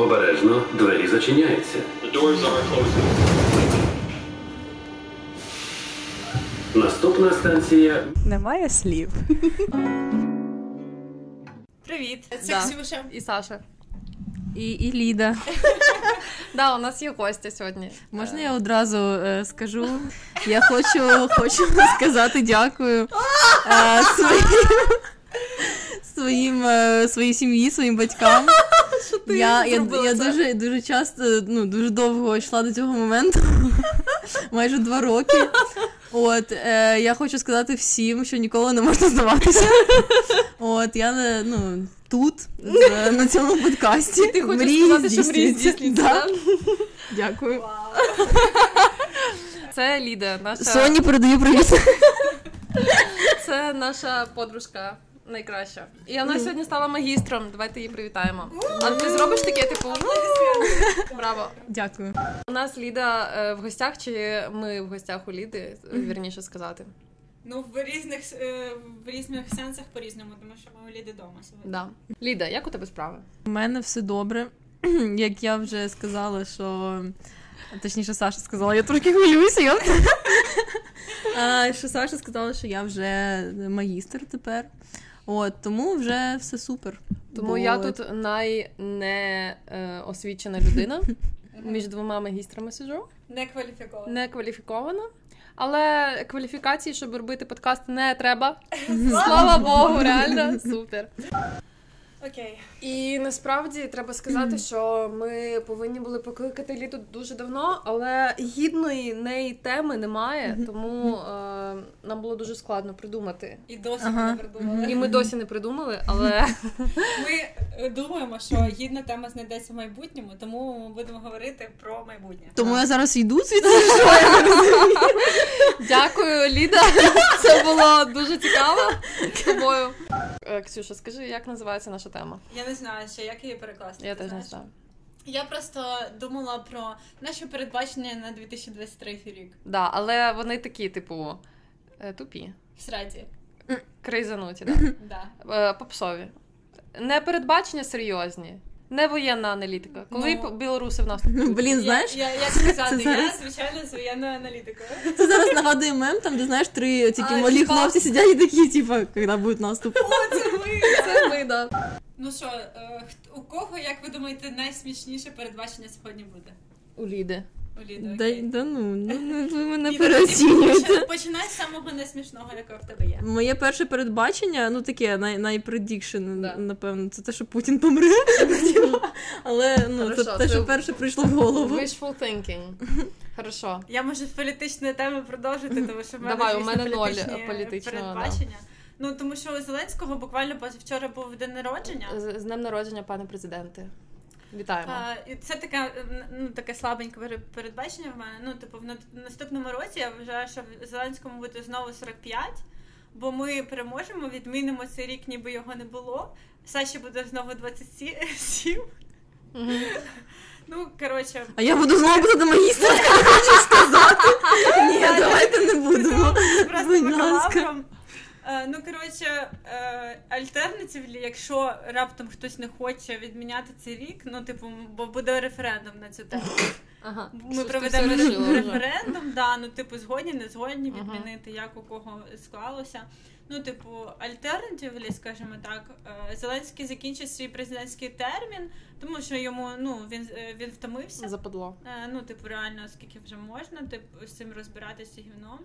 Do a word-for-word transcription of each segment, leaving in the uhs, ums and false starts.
Обережно, двері зачиняються. Наступна станція... Немає слів. Привіт, це да. Ксюша. І Саша. І, і Ліда. Да, у нас є гостя сьогодні. Можна я одразу е, скажу? Я хочу, хочу сказати дякую е, своїм, своїм, е, своїй сім'ї, своїм батькам. Я, я, я дуже, дуже часто, ну, дуже довго йшла до цього моменту, майже два роки. От, е, я хочу сказати всім, що ніколи не можна здаватися. От, я, ну, тут, е, на цьому подкасті. Ти хочеш мрії сказати, здійснюється. Що мрії здійснюється, да. Да? Дякую. Вау. Це Ліда, наша... Соні, передаю привіт. Це наша подружка. Найкраща. І вона сьогодні стала магістром. Давайте її привітаємо. А ти зробиш таке, типу... Браво. Дякую. У нас Ліда в гостях, чи ми в гостях у Ліди, вірніше сказати? Ну, в різних, в різних сенсах по-різному, тому що ми у Ліди вдома сьогодні. Да. Ліда, як у тебе справи? У мене все добре. Як я вже сказала, що... Точніше, Саша сказала, я трошки хвилююся, я... що Саша сказала, що я вже магістр тепер. От, тому вже все супер. Тому бо... я тут найнеосвічена е, людина. Між двома магістрами сиджу. Некваліфікована. Некваліфікована. Але кваліфікації, щоб робити подкаст, не треба. Слава Богу, реально супер. Окей. І насправді треба сказати, що ми повинні були покликати Ліду дуже давно, але гідної неї теми немає, тому е, нам було дуже складно придумати. І досі ага. ми не придумали. І ми досі не придумали, але... Ми думаємо, що гідна тема знайдеться в майбутньому, тому ми будемо говорити про майбутнє. Тому я зараз йду звідси. Дякую, Ліда. Це було дуже цікаво з тобою. Ксюша, скажи, як називається наша тема? Я не знаю, ще як її перекласти. Я теж не знаю. Я просто думала про наші передбачення на дві тисячі двадцять третій рік. Так, да, але вони такі, типу, тупі. Сраді. Крейзануті, так. Да. Да. Попсові. Не передбачення серйозні. Не воєнна аналітика. Коли ну, білоруси в нас... Ну, блін, знаєш? Я, я, я сказати, зараз... я, звичайно, з воєнною аналітикою. Це зараз нагадує мем, там, де, знаєш, три тільки малі хлопці сидять і такі, типу, коли буде наступ. О, це ми! Це ми, так. Да. Ну що, у кого, як ви думаєте, найсмішніше передбачення сьогодні буде? У Ліди. У Ліди, окей. Да, да ну, ну, ви мене переоцінюєте. Починай з самого найсмішного, якого в тебе є. Моє перше передбачення, ну таке, най- найпредікшн, да. напевно, це те, що Путін помре. Але, ну, хорошо, це те, що перше прийшло в голову. Wishful thinking. Хорошо. Я можу з політичної теми продовжити, тому що в мене, давай, у мене політичні ноль політичного передбачення. Да. Ну, тому що у Зеленського буквально позавчора був день народження. З, з днем народження, пане президенте. Вітаємо. А, це таке, ну, таке слабеньке передбачення в мене. Ну, типу, в наступному році я вважаю, що в Зеленському буде знову сорок п'ять, бо ми переможемо, відмінимо цей рік, ніби його не було. Саші буде знову двадцять сім. Mm-hmm. Ну, коротше... А я буду знову буде до магістра, хочу сказати. Ні, давайте не будемо. Будь ласка. Ну, коротше, альтернатив, якщо раптом хтось не хоче відміняти цей рік, ну, типу, бо буде референдум на цю тему. Ага. Ми проведемо референдум, да, ну, типу, згодні, не згодні відмінити, ага. як у кого склалося. Ну, типу, альтернативлі, скажімо так, Зеленський закінчить свій президентський термін, тому що йому, ну, він, він втомився. Западло. Ну, типу, реально, скільки вже можна, типу, з цим розбиратися гівном.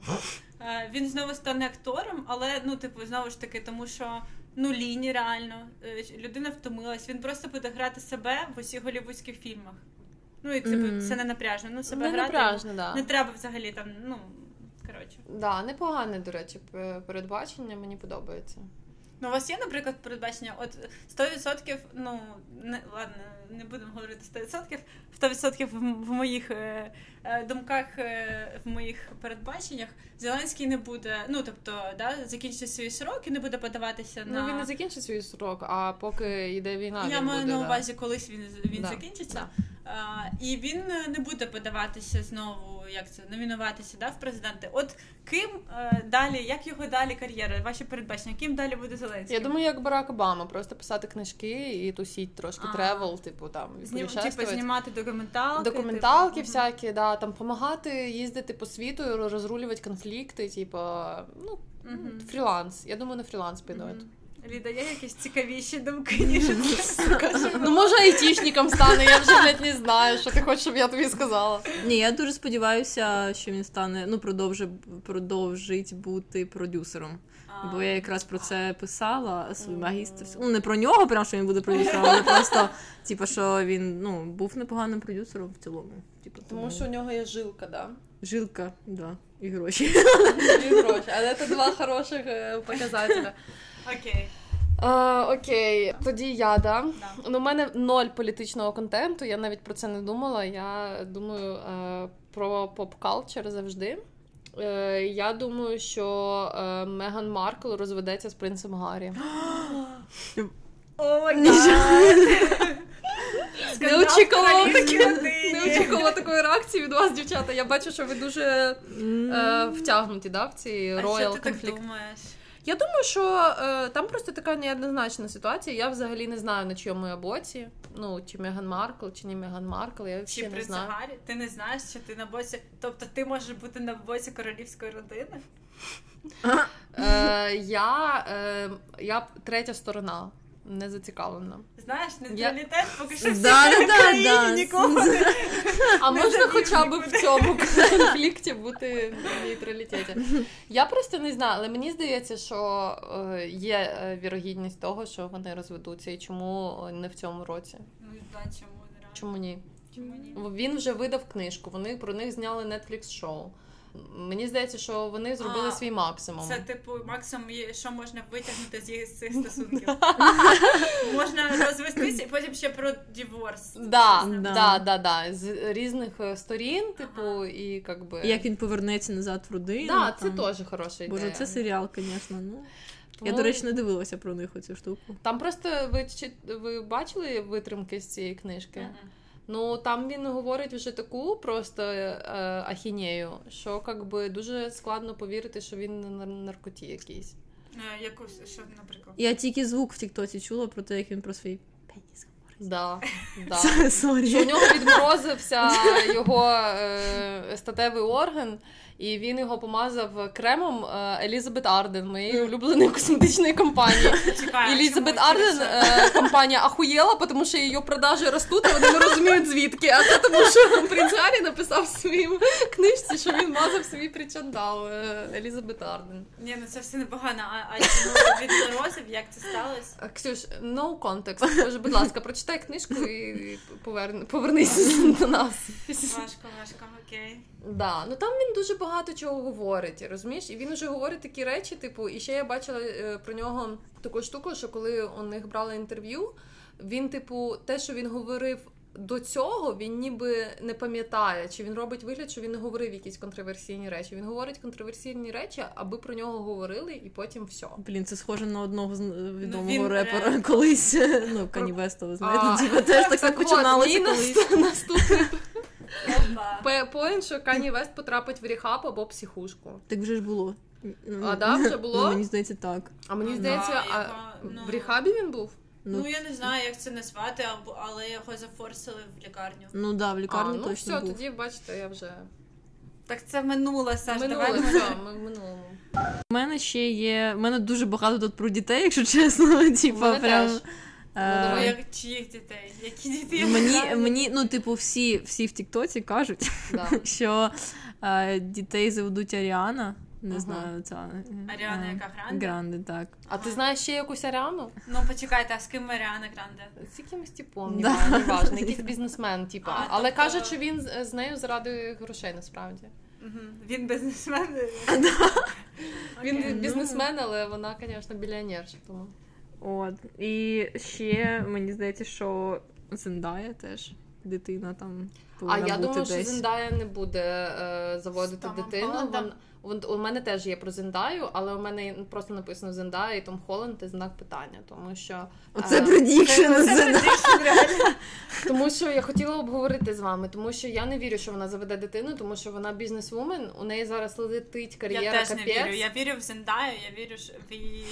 Він знову стане актором, але, ну, типу, знову ж таки, тому що, ну, лінь, реально, людина втомилась. Він просто буде грати себе в усіх голівудських фільмах. Ну, і, типу, mm-hmm. це не напряжно. Ну, себе не грати напряжно, да. не треба взагалі там, ну... Коротше. Да, непогане, до речі, передбачення, мені подобається. Ну, у вас є, наприклад, передбачення, от сто відсотків, ну, не, ладно, не будемо говорити сто відсотків, сто відсотків в, в моїх е, думках, е, в моїх передбаченнях Зеленський не буде, ну, тобто, да, закінчить свій срок і не буде подаватися ну, на... Ну, він не закінчить свій срок, а поки йде війна, я він буде... Я маю на увазі, да. колись він, він да. закінчиться. Да. А, і він не буде подаватися знову, як це, номінуватися, да, в президенти. От ким е, далі, як його далі кар'єра, ваші передбачення, ким далі буде Зеленський? Я думаю, як Барак Обама, просто писати книжки і тусіть трошки, а, тревел, типу, там, путешествувати. Типу, знімати документалки. Документалки типу, всякі, угу. да, там, помагати їздити по світу, розрулювати конфлікти, типу, ну, угу. фріланс. Я думаю, на фріланс підуть. Угу. Ліда, є якісь цікавіші думки, ніж це? Ну, може, айтішником стане, я вже, блядь, не знаю, що ти хочеш, щоб я тобі сказала. Ні, я дуже сподіваюся, що він стане, ну, продовжить, продовжить бути продюсером. Бо я якраз про це писала, свій магістр. Ну, не про нього, прям, що він буде продюсером, але просто, типу, що він, ну, був непоганим продюсером в цілому. Типу, тому... тому що у нього є жилка, да? Жилка, да, і гроші. І гроші, але це два хороших показателя. Окей. А, окей, тоді я, да? да. Ну, у мене ноль політичного контенту, я навіть про це не думала. Я думаю е, про поп-калчер завжди. Е, я думаю, що е, Меган Маркл розведеться з принцем Гаррі. О, май гад! Не очікувала, такі, не очікувала такої реакції від вас, дівчата. Я бачу, що ви дуже е, втягнуті, да, в ці роял конфлікт. Я думаю, що е, там просто така неоднозначна ситуація. Я взагалі не знаю, на чому я боці. Ну, чи Меган Маркл, чи не Меган Маркл. Я взагалі не знаю. Чи Гаррі? Ти не знаєш, що ти на боці... Тобто ти можеш бути на боці королівської родини? е, я, е, я третя сторона. Не зацікавлена. Знаєш, нейтралітет я... поки що всі да, в Україні да, да. нікого не... А не можна хоча б в цьому конфлікті бути в нейтралітеті? Я просто не знаю, але мені здається, що є вірогідність того, що вони розведуться. І чому не в цьому році? Ну, да, чому? Да. Чому ні? Чому ні? Він вже видав книжку, вони про них зняли Netflix-шоу. Мені здається, що вони зробили а, свій максимум. Це, типу, максимум, що можна витягнути з їх з цих стосунків. Можна розвестися і потім ще про діворс. Так, з різних сторін, типу, і як би... Як він повернеться назад в родину. Так, це теж хороша ідея. Боже, це серіал, звісно, ну... Тому... Я, до речі, не дивилася про них оцю штуку. Там просто, ви, ви бачили витримки з цієї книжки? Uh-huh. Ну, там він говорить вже таку просто е, ахінею, що, якби, дуже складно повірити, що він на наркоті якийсь. Е, якусь, що, наприклад? Я тільки звук в тіктоці чула про те, як він про свій пеніс говорить. Да, да. Сорі. Що у нього відморозився його е, статевий орган, і він його помазав кремом Елізабет Арден, моєї улюбленої косметичної компанії. Елізабет Арден компанія ахуєла, тому що її продажі ростуть, а вони не розуміють звідки. А це тому, що принц Гаррі написав в своїй книжці, що він мазав свій причандал Елізабет Арден. Ні, ну це все непогано. А від відморозив, як це сталося? Ксюш, no context. Будь ласка, прочитай книжку і повернися до нас. Важко, важко, окей. Да, ну там він дуже багато чого говорить, розумієш? І він вже говорить такі речі, типу, і ще я бачила про нього таку штуку, що коли у них брали інтерв'ю, він, типу, те, що він говорив до цього, він ніби не пам'ятає, чи він робить вигляд, що він не говорив якісь контроверсійні речі. Він говорить контроверсійні речі, аби про нього говорили, і потім все. Блін, це схоже на одного з відомого ну, репера реп. Колись, ну, Кані Веста, ви знаєте, а, теж так, так починалося колись. Наступний... Поїн, що Кані Вест потрапить в ріхаб або психушку. Так вже ж було. А да, вже було? Ну, мені здається, так. А мені здається, да, а яка... в ріхабі він був? Ну, ну, я не знаю, як це назвати, але його зафорсили в лікарню. Ну, так, да, в лікарню а, точно ну, все, був. Ну, все, тоді, бачите, я вже... Так це минуле, Саш, давай минуле. Ми в минулому. У мене ще є... У мене дуже багато тут про дітей, якщо чесно. Типа, прям... Теж. Ну, як чиїх дітей? Які діти? Мені, мені, ну, типу, всі, всі в Тіктоці кажуть, да. що е, дітей заведуть Аріана. Не ага. знаю, це... Аріана, е, яка Гранде? Гранде, так. А ага. ти знаєш ще якусь Аріану? Ну, почекайте, а з ким Аріана Гранде? З якимось типом, да. не важливо, якийсь бізнесмен, типу. А, але тобто... кажуть, що він з нею заради грошей, насправді. Угу. Він бізнесмен? Він бізнесмен, але вона, звісно, біліонерша, тому... От. І ще, мені здається, що Зендая теж дитина там повинна бути десь. А я думаю, десь. Що Зендая не буде е, заводити Стама дитину. Вон, вон, у мене теж є про Зендаю, але у мене просто написано Зендая і Том Холланд і знак питання, тому що... Е, Оце предікшн Зендая. Тому що я хотіла обговорити з вами, тому що я не вірю, що вона заведе дитину, тому що вона бізнес-вумен, у неї зараз летить кар'єра капець. Я теж капець. Не вірю. Я вірю в Зендаю, я вірю в її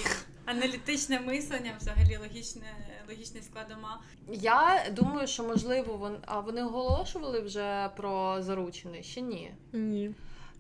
аналітичне мислення, взагалі логічне, логічний склад ума. Я думаю, що можливо, вон... а вони оголошували вже про заручений? Ще ні. Ні.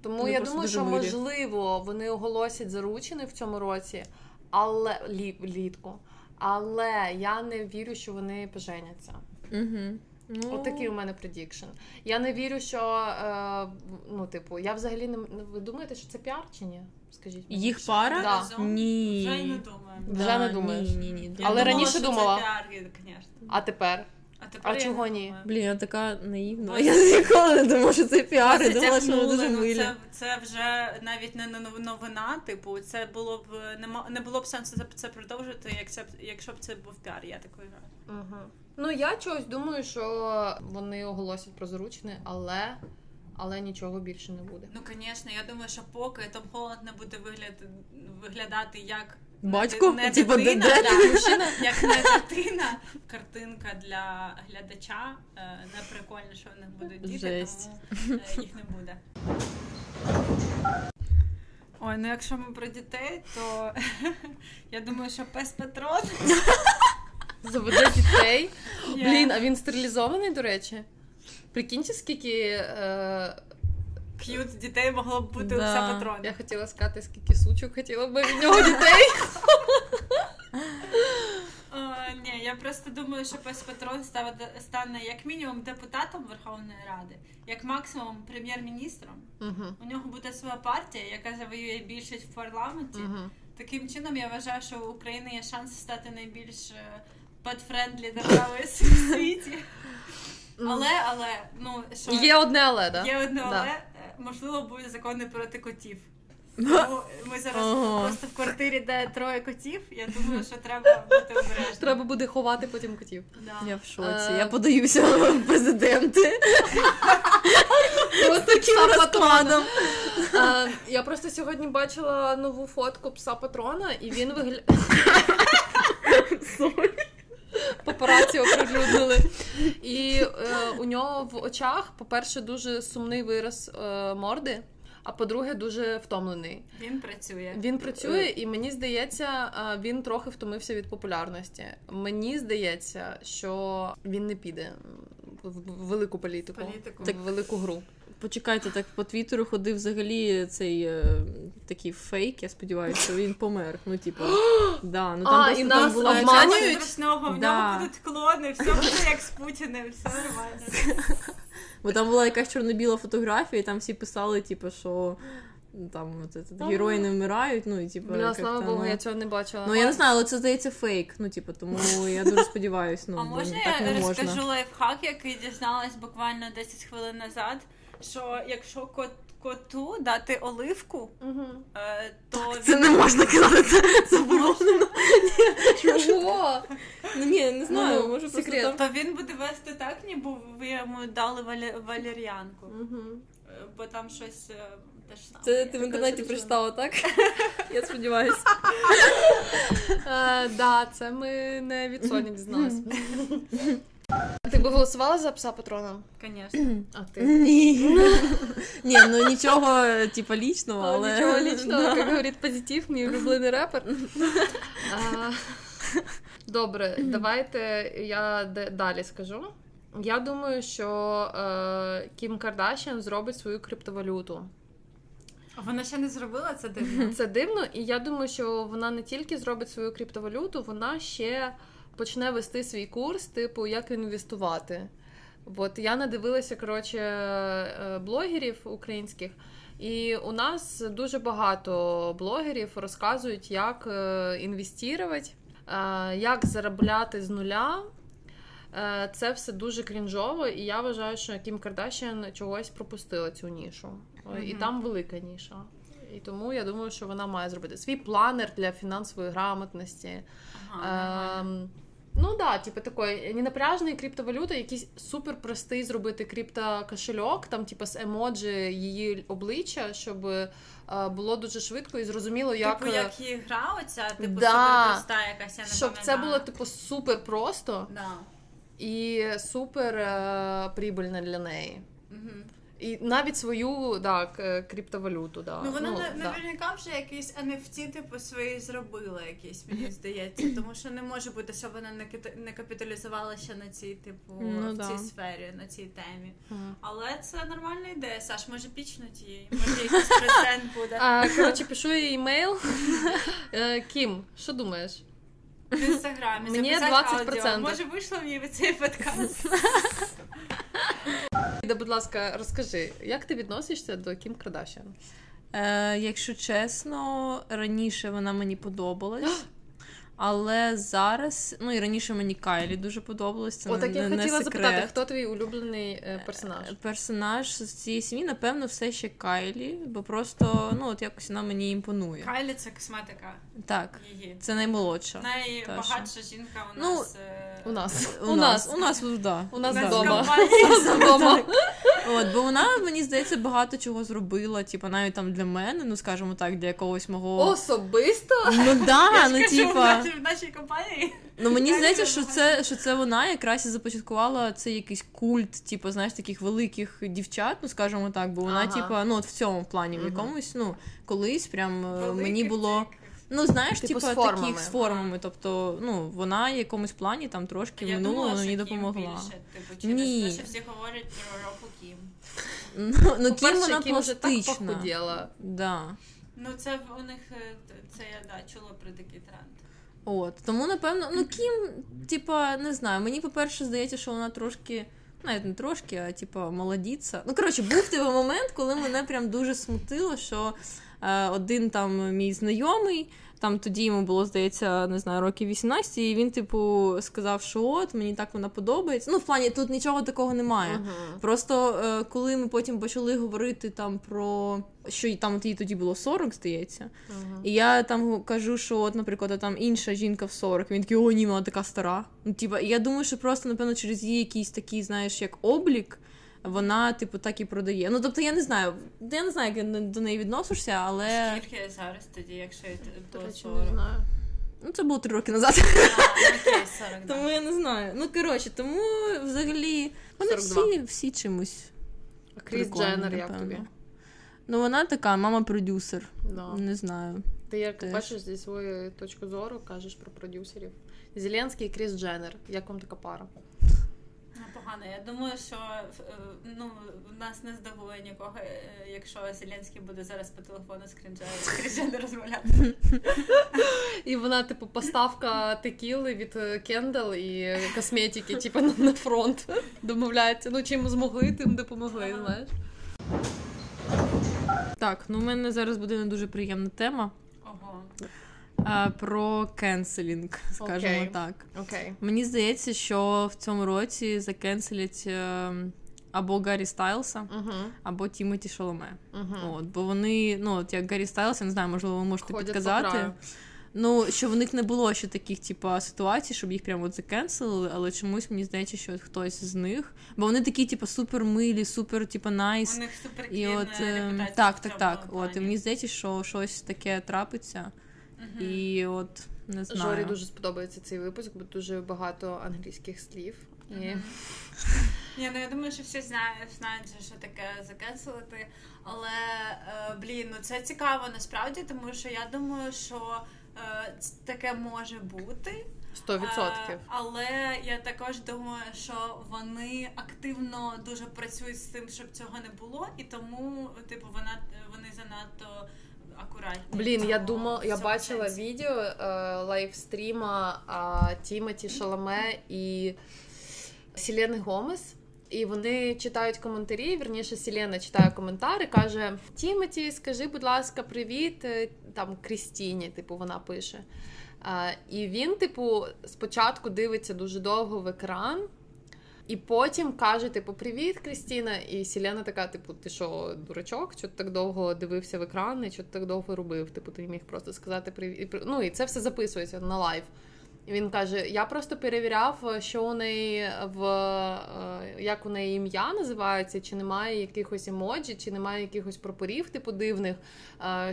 Тому вони я думаю, що милі. Можливо, вони оголосять заручений в цьому році, але лі... влітку. Але я не вірю, що вони поженяться. Угу. Ну... Отакий у мене предікшн. Я не вірю, що, е, ну, типу, я взагалі не... Ви думаєте, що це піар чи ні? Скажіть мені. Їх пара? Да. Ні. Вже й не думаємо. Вже да, не думаєш. Ні, ні, ні. Але я раніше думала. Це піар, звісно. А тепер? А, тепер а чого ні? Думаю. Блін, я така наївна. Я ніколи не думала, що це піар. Я думала, що вони дуже милі. Це, це вже навіть не новина, типу, це було б, не було б сенсу це продовжити, якщо, якщо б це був піар, я так вважаю. Угу. Ну, я чогось думаю, що вони оголосять про заручене, але... але нічого більше не буде. Ну, звісно, я думаю, що поки Том Холланд не буде вигляд... виглядати як батько, не типу, дитина, де, де? Да, мужчина, як не дитина, картинка для глядача, не прикольно, що в них будуть діти, жесть. Тому їх не буде. Ой, ну якщо ми про дітей, то я думаю, що Пес Патрон заведе дітей. Yeah. Блін, а він стерилізований, до речі? Прикиньте, скільки к'ют е... дітей могло б бути у да. Пса Патрона. Я хотіла сказати, скільки сучок хотіла б від нього дітей. uh, ні, я просто думаю, що Пес Патрон став, стане як мінімум депутатом Верховної Ради, як максимум прем'єр-міністром. Uh-huh. У нього буде своя партія, яка завоює більшість в парламенті. Uh-huh. Таким чином, я вважаю, що в Україні є шанс стати найбільш pet-friendly державою в світі. Але, але, ну, що... Є одне але, да? Є одне але, да. Можливо, будуть закони проти котів. Тому ми зараз ага. просто в квартирі, де троє котів, я думаю, що треба бути обережним. Треба буде ховати потім котів. Да. Я в шоці, е... я подаюся в президенти. Ось таким розкладом. Я просто сьогодні бачила нову фотку Пса Патрона, і він виглядає... Сорі. Папараці оприлюднили. І е, у нього в очах, по-перше, дуже сумний вираз е, морди, а по-друге, дуже втомлений. Він працює. Він працює, і мені здається, він трохи втомився від популярності. Мені здається, що він не піде в велику політику, політику. Так, в велику гру. Почекайте, так по Твіттеру ходив взагалі цей такий фейк, я сподіваюся, що він помер. Ну, типу, да, ну там а, просто там була обманюють. Страшного, в да. нього будуть клони, все буде як з Путіним, все нормально. Бо там була якась чорно-біла фотографія, і там всі писали, типу, що там от, герої не вмирають, ну, і типу, бля, слава Богу, ну... я цього не бачила. Ну, я не знаю, але це, здається, фейк, ну, типу, тому я дуже сподіваюся, ну, так не можна. А можна я розкажу лайфхак, який дізналась буквально десять хвилин назад? Що якщо кот, коту дати оливку, угу. то... Так, це він... не можна казати, це заборонено. Чого? Ні, я не знаю, ну, може секрет. Просто там... То він буде вести так, ніби ви йому дали валі... валеріанку. Угу. Бо там щось... Це ти в інтернеті прочитала, так? Я сподіваюся. Так, це ми не від Соні дізналися. Ти би голосувала за Пса Патрона? Звісно. А ти? Ні. Ні, ну нічого, типа, лічного, але... Нічого лічного, як говорить Позитив, мій улюблений репер. Добре, давайте я далі скажу. Я думаю, що Кім Кардашян зробить свою криптовалюту. А вона ще не зробила, це дивно. Це дивно, і я думаю, що вона не тільки зробить свою криптовалюту, вона ще... почне вести свій курс, типу, як інвестувати. От я надивилася, коротше, блогерів українських, і у нас дуже багато блогерів розказують, як інвестувати, як заробляти з нуля. Це все дуже крінжово, і я вважаю, що Кім Кардашян чогось пропустила цю нішу. Mm-hmm. І там велика ніша. І тому я думаю, що вона має зробити свій планер для фінансової грамотності. Ага, е- Ну да, типу такої ненапряжної криптовалюти, якийсь супер простий зробити криптокошельок, там типу з емоджі її обличчя, щоб було дуже швидко і зрозуміло, як... Типу, як її гра оця, типу, да, суперпроста якась, я не щоб пам'ятаю. Щоб це було, типу, супер просто, да, і супер е- прибильно для неї. Угу. І навіть свою, так, криптовалюту, да. Ну, вона, ну, наверняка, да, вже якісь ен еф ті, типу, свої зробила якісь, мені здається. Тому що не може бути, щоб вона не капіталізувалася на цій, типу, ну, в да, цій сфері, на цій темі. Ага. Але це нормальна ідея, Саш, може пічнуть її, може якийсь процент буде. А, коротше, пишу їй імейл. Кім, що думаєш? В Інстаграмі записати аудіо. Може, вийшло в її цей подкаст? Ліда, будь ласка, розкажи, як ти відносишся до Кім Кардашян? Е, якщо чесно, раніше вона мені подобалась, але зараз, ну і раніше мені Кайлі дуже подобалась, це не секрет. О, так я хотіла запитати, хто твій улюблений персонаж? Персонаж з цієї сім'ї, напевно, все ще Кайлі, бо просто, ну, от якось вона мені імпонує. Кайлі – це косметика. Так, її, це наймолодша. Найбагатша жінка у нас... Ну, У нас. У нас. У нас, да. У нас вдома. От, бо вона, мені здається, багато чого зробила, типу, навіть там для мене, ну, скажімо так, для якогось мого... Особисто? Ну, да, ну, типа... в нашій компанії. Ну, мені здається, що це, що це вона якраз і започаткувала цей якийсь культ, типу, знаєш, таких великих дівчат, ну, скажімо так, бо вона, типу, ну, от в цьому плані, в якомусь, ну, колись прям мені було... Ну, знаєш, типу, типу з таких з формами, тобто, ну, вона в якомусь плані там трошки я минуло, думала, мені допомогла. Типу, через ні, те, що всі говорять про року Кім. Ну, ну Кім вона Кім пластична. Так похуділа. Да. Ну, це у них, це я, да, чула про такий тренд. От, тому, напевно, ну, Кім, типа, не знаю, мені, по-перше, здається, що вона трошки... Навіть не трошки, а типа молодіця. Ну, коротше, був той момент, коли мене прям дуже смутило, що е, один там мій знайомий, там тоді йому було, здається, не знаю, років вісімнадцять, і він, типу, сказав, що от, мені так вона подобається. Ну, в плані, тут нічого такого немає. Ага. Просто, е, коли ми потім почали говорити там про... що там от їй тоді було сорок, здається. Ага. І я там кажу, що от, наприклад, там інша жінка в сорок, він такий, о, ні, вона така стара. Ну, типу, я думаю, що просто, напевно, через її якийсь такий, знаєш, як облік, вона, типу, так і продає. Ну, тобто, я не знаю, я не знаю, як до неї відносишся, але... Скільки зараз тоді, якщо я було сорок? Ну, це було три роки назад. А, окей, сорок, да. Тому я не знаю. Ну, коротше, тому, взагалі, вони всі, всі чимось прикольні. Кріс Дженнер, як тобі? Ну, вона така, мама-продюсер. Да. Не знаю. Ти, як теж бачиш, зі своєї точки зору, кажеш про продюсерів. Зеленський і Кріс Дженнер. Як вам така пара? Погано. Я думаю, що, ну, в нас не здивує нікого, якщо Зеленський буде зараз по телефону з Кріндженом розмовляти. І вона, типу, поставка текіли від Кендал і косметики, типу, на фронт домовляється. Ну, чим змогли, тим допомогли, знаєш. Так, ну, в мене зараз буде не дуже приємна тема. Ого. А, про кенселінг, скажімо okay. так. Okay. Мені здається, що в цьому році закенселять або Гаррі Стайлса, uh-huh. або Тімоті Шаламе. Uh-huh. От, бо вони, ну, от як Гаррі Стайлс, я не знаю, можливо, ви можете ходять підказати. Ну, що в них не було ще таких, типа, ситуацій, щоб їх прямо от закенселили, але чомусь мені здається, що хтось з них, бо вони такі, типа, супер милі, супер, типа, найс. У них супер клінна репутація. Так, так, так. От, і мені здається, що щось таке трапиться. Mm-hmm. І от, не знаю. Жорі дуже сподобається цей випуск, бо дуже багато англійських слів. Mm-hmm. І... Ні, ну я думаю, що всі знають, знають, що таке закенселити. Але, блін, ну це цікаво насправді, тому що я думаю, що таке може бути. сто відсотків. Але я також думаю, що вони активно дуже працюють з тим, щоб цього не було. І тому, типу, вона, вони занадто... акуратні. Блін, я думала, я бачила сенсі. Відео е, лайвстріма е, Тімоті Шаламе і Селени Гомес, і вони читають коментарі, вірніше, Селена читає коментар і каже: "Тімоті, скажи, будь ласка, привіт там Крістіні", типу вона пише. Е, і він, типу, спочатку дивиться дуже довго в екран, і потім каже, типу, привіт, Крістіна, і Селена така, типу, ти що, дурачок, чого ти так довго дивився в екран, і чого ти так довго робив, типу, ти міг просто сказати привіт, ну, і це все записується на лайв. Він каже, я просто перевіряв, що у неї в як у неї ім'я називається, чи немає якихось емоджі, чи немає якихось прапорів, типу, дивних.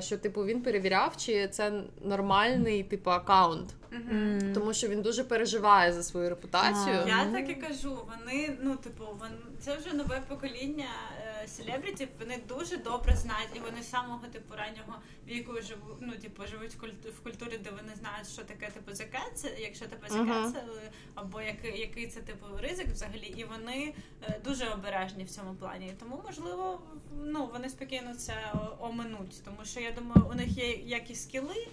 Що, типу, він перевіряв, чи це нормальний, типу, акаунт. Mm-hmm. Тому що він дуже переживає за свою репутацію. Mm-hmm. Я так і кажу, вони, ну, типу, вони, це вже нове покоління селебрітів, вони дуже добре знають, і вони з самого, типу, раннього віку живуть, ну, типу, живуть в культурі, де вони знають, що таке, типу, закенсел, якщо тебе закенсели, uh-huh. або який, який це, типу, ризик взагалі, і вони дуже обережні в цьому плані. Тому, можливо, ну, вони спокійно це оминуть, тому що, я думаю, у них є якісь скіли,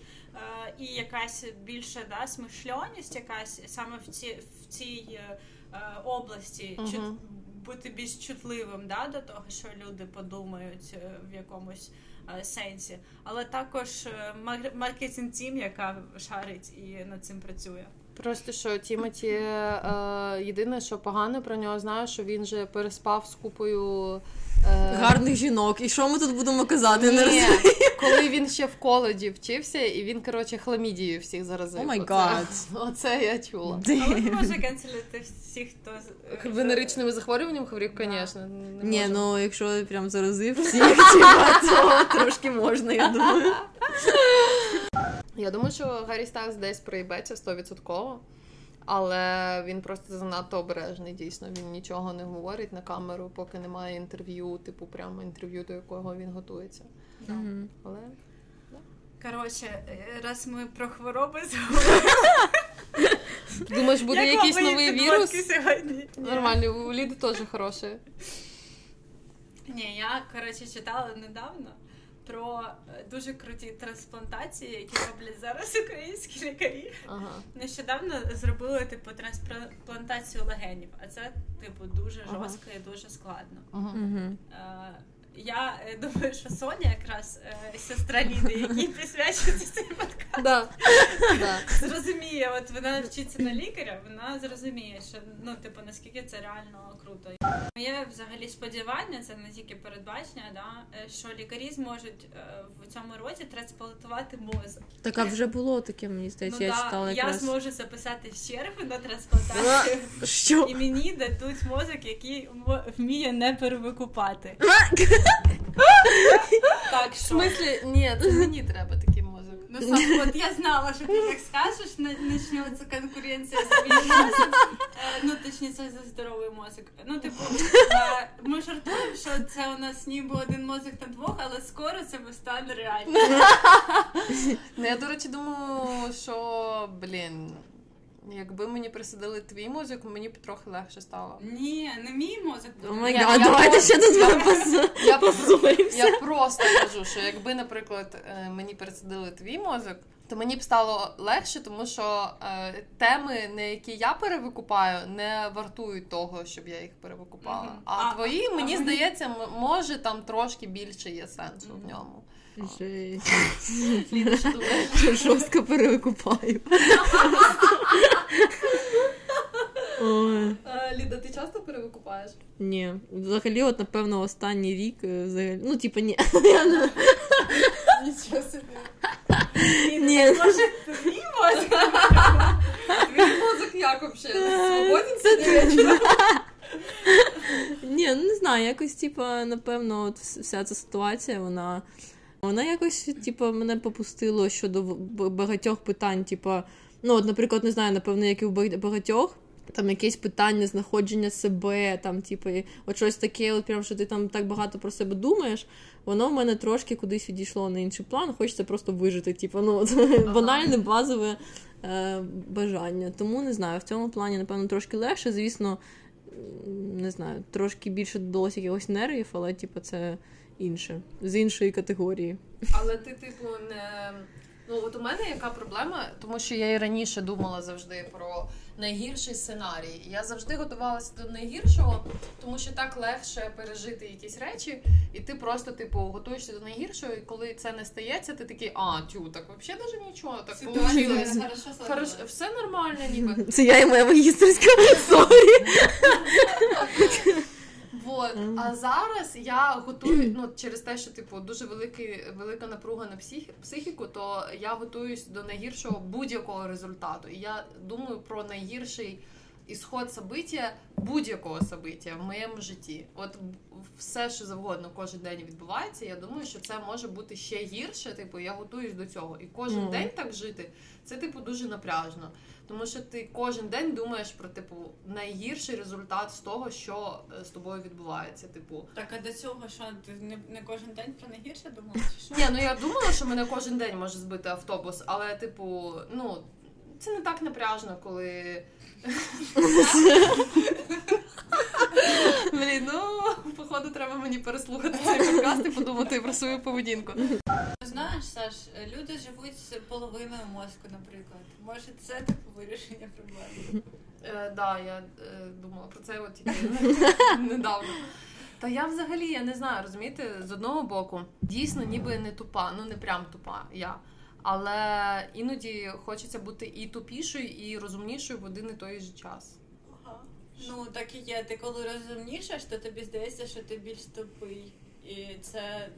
і якась більша, да, смишльоність якась саме в, ці, в цій е, області, uh-huh. чут, бути більш чутливим, да, до того, що люди подумають в якомусь е, сенсі. Але також маркетинг тім, яка шарить і над цим працює. Просто що Тімоті, е, єдине, що погано про нього знаю, що він же переспав з купою... гарних жінок. І що ми тут будемо казати? Ні, не коли він ще в коледжі вчився, і він, коротше, хламідію всіх заразив. О май гад. Оце я чула. Але не може канцелити всіх, хто... венеричними захворюванням хворів, звісно. Yeah. Ні, ну якщо прям заразив всіх, цього трошки можна, я думаю. Я думаю, що Гаррі Стайлз десь проїбеться сто відсотків. Але він просто занадто обережний, дійсно. Він нічого не говорить на камеру, поки немає інтерв'ю, типу, прямо інтерв'ю, до якого він готується. Mm-hmm. Але... коротше, раз ми про хвороби зговорили... Думаєш, буде як якийсь новий вірус? Сьогодні? Нормально, у Ліди теж хороше. Ні, я, коротше, читала недавно про дуже круті трансплантації, які роблять зараз українські лікарі. Ага. Нещодавно зробили, типу, трансплантацію легенів, а це, типу, дуже жорстко ага. і дуже складно. Ага. Е, я думаю, що Соня якраз, е, сестра Ліди, якій присвячується цей подкаст, да. зрозуміє, от вона вчиться на лікаря, вона зрозуміє, що, ну, типу, наскільки це реально круто. Моє взагалі сподівання, це не тільки передбачення, да, що лікарі зможуть в цьому році трансплантувати мозок. Так, а вже було таке, мені здається, ну, я да, читала якраз. Я зможу записати в черги на трансплантацію, що? І мені дадуть мозок, який вміє не перевикупати. Так, що? В смислі? Ні, це мені треба такий мозок. Ну, сам, от я знала, що ти так скажеш, почнеться конкуренція за свій мозок. Ну, точніше, за здоровий мозок. Ну, типу, ми жартуємо, що це у нас ніби один мозок на двох, але скоро це стане реально. Ну, я, до речі, думаю, що, блін, якби мені присадили твій мозок, мені б трохи легше стало. Ні, не мій мозок. Oh я, я давайте просто... ще тут позуємося. Я просто кажу, що якби, наприклад, мені присадили твій мозок, то мені б стало легше, тому що е, теми, на які я перевикупаю, не вартують того, щоб я їх перевикупала. Mm-hmm. А, а твої, а, мені а здається, може там трошки більше є сенсу mm-hmm. в ньому. Жесть. Жорстко перевикупаю. Ліда, ти часто перевикупаєш? Ні. Взагалі, от, напевно, останній рік, взагалі... ну, типа, ні. Нічого собі. Ні. Може, твій мозок? Твій мозок як взагалі? Свободен? Ні, ну, не знаю, якось, типа, напевно, от вся ця ситуація, вона... Вона якось, типу, мене попустило щодо багатьох питань, типу, ну, от, наприклад, не знаю, напевно, як і у багатьох, там якесь питання знаходження себе, там, типу, от щось таке, от прям, що ти там так багато про себе думаєш, воно в мене трошки кудись відійшло на інший план, хочеться просто вижити, типу, ну, ага. банальне, базове е, бажання. Тому, не знаю, в цьому плані, напевно, трошки легше, звісно, не знаю, трошки більше додалося якихось нервів, але, типу, це... інше, з іншої категорії. Але ти, типу, не... Ну, от у мене яка проблема, тому що я і раніше думала завжди про найгірший сценарій. Я завжди готувалася до найгіршого, тому що так легше пережити якісь речі, і ти просто, типу, готуєшся до найгіршого, і коли це не стається, ти такий, а, тю, так взагалі навіть нічого, так получилось. Хорошо, все нормально, ніби. Це я і моя магістерська, сорі. Вот. Mm. А зараз я готую, ну, через те, що типу дуже великий, велика напруга на психі, психіку, то я готуюсь до найгіршого будь-якого результату. І я думаю про найгірший ісход события, будь-якого события в моєму житті. От все, що завгодно кожен день відбувається, я думаю, що це може бути ще гірше, типу, я готуюсь до цього. І кожен mm. день так жити, це, типу, дуже напряжно. Тому що ти кожен день думаєш про, типу, найгірший результат з того, що з тобою відбувається, типу. Так, а до цього що, ти не, не кожен день про найгірше думала? Ні, ну я думала, що мене кожен день може збити автобус, але, типу, ну, це не так напряжно, коли... Блін, ну, походу, треба мені переслухати цей подкаст і подумати про свою поведінку. Знаєш, Саш, люди живуть з половиною мозку, наприклад. Може, це таке вирішення проблеми? Так, я думала про це недавно. Та я взагалі, я не знаю, розумієте, з одного боку, дійсно, ніби не тупа, ну не прям тупа, я. Але іноді хочеться бути і тупішою, і розумнішою в один і той же час. Ага. Ну, так і є. Ти коли розумнішаєш, то тобі здається, що ти більш тупий. І це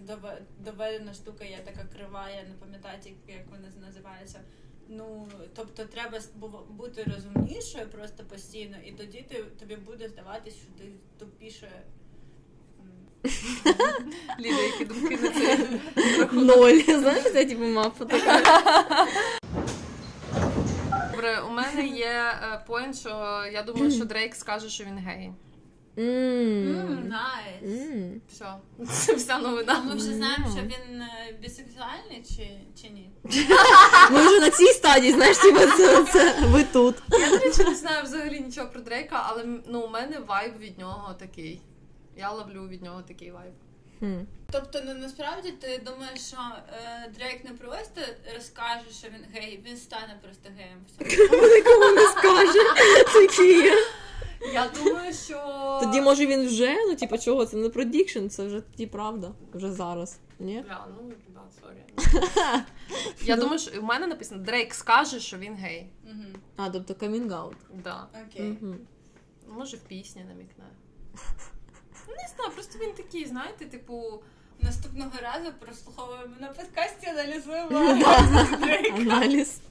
доведена штука, я така крива, я не пам'ятаю, як вона називається. Ну, тобто треба бути розумнішою просто постійно, і тоді ти, тобі буде здаватись, що ти тупіше. Ліда, які думки на це? Ноль. Знаєш, це типу мапа така. Добре, у мене є поінт, що я думаю, що Дрейк скаже, що він гей. Ммм, найс. Все. Це вся новина. Ми вже знаємо, що він бісексуальний чи ні? Ми вже на цій стадії, знаєш, ви тут. Я, до речі, не знаю взагалі нічого про Дрейка, але у мене вайб від нього такий. Я ловлю від нього такий вайб. Mm. Тобто, ну, насправді, ти думаєш, що е, Дрейк не просто розкаже, що він гей, він стане просто геєм. Він нікому не скаже. Такі. Я думаю, що... Тоді, може, він вже, ну, типу, чого, це не продікшн, це вже тоді правда, вже зараз. Ні? Бля, ну, да, сорі. Я думаю, що в мене написано, Дрейк скаже, що він гей. А, тобто, камінг-аут. Так. Окей. Може, в пісні намікне. Не знаю, просто він такий, знаєте, типу, наступного разу прослуховуємо на подкасті, аналізуємо аналіз.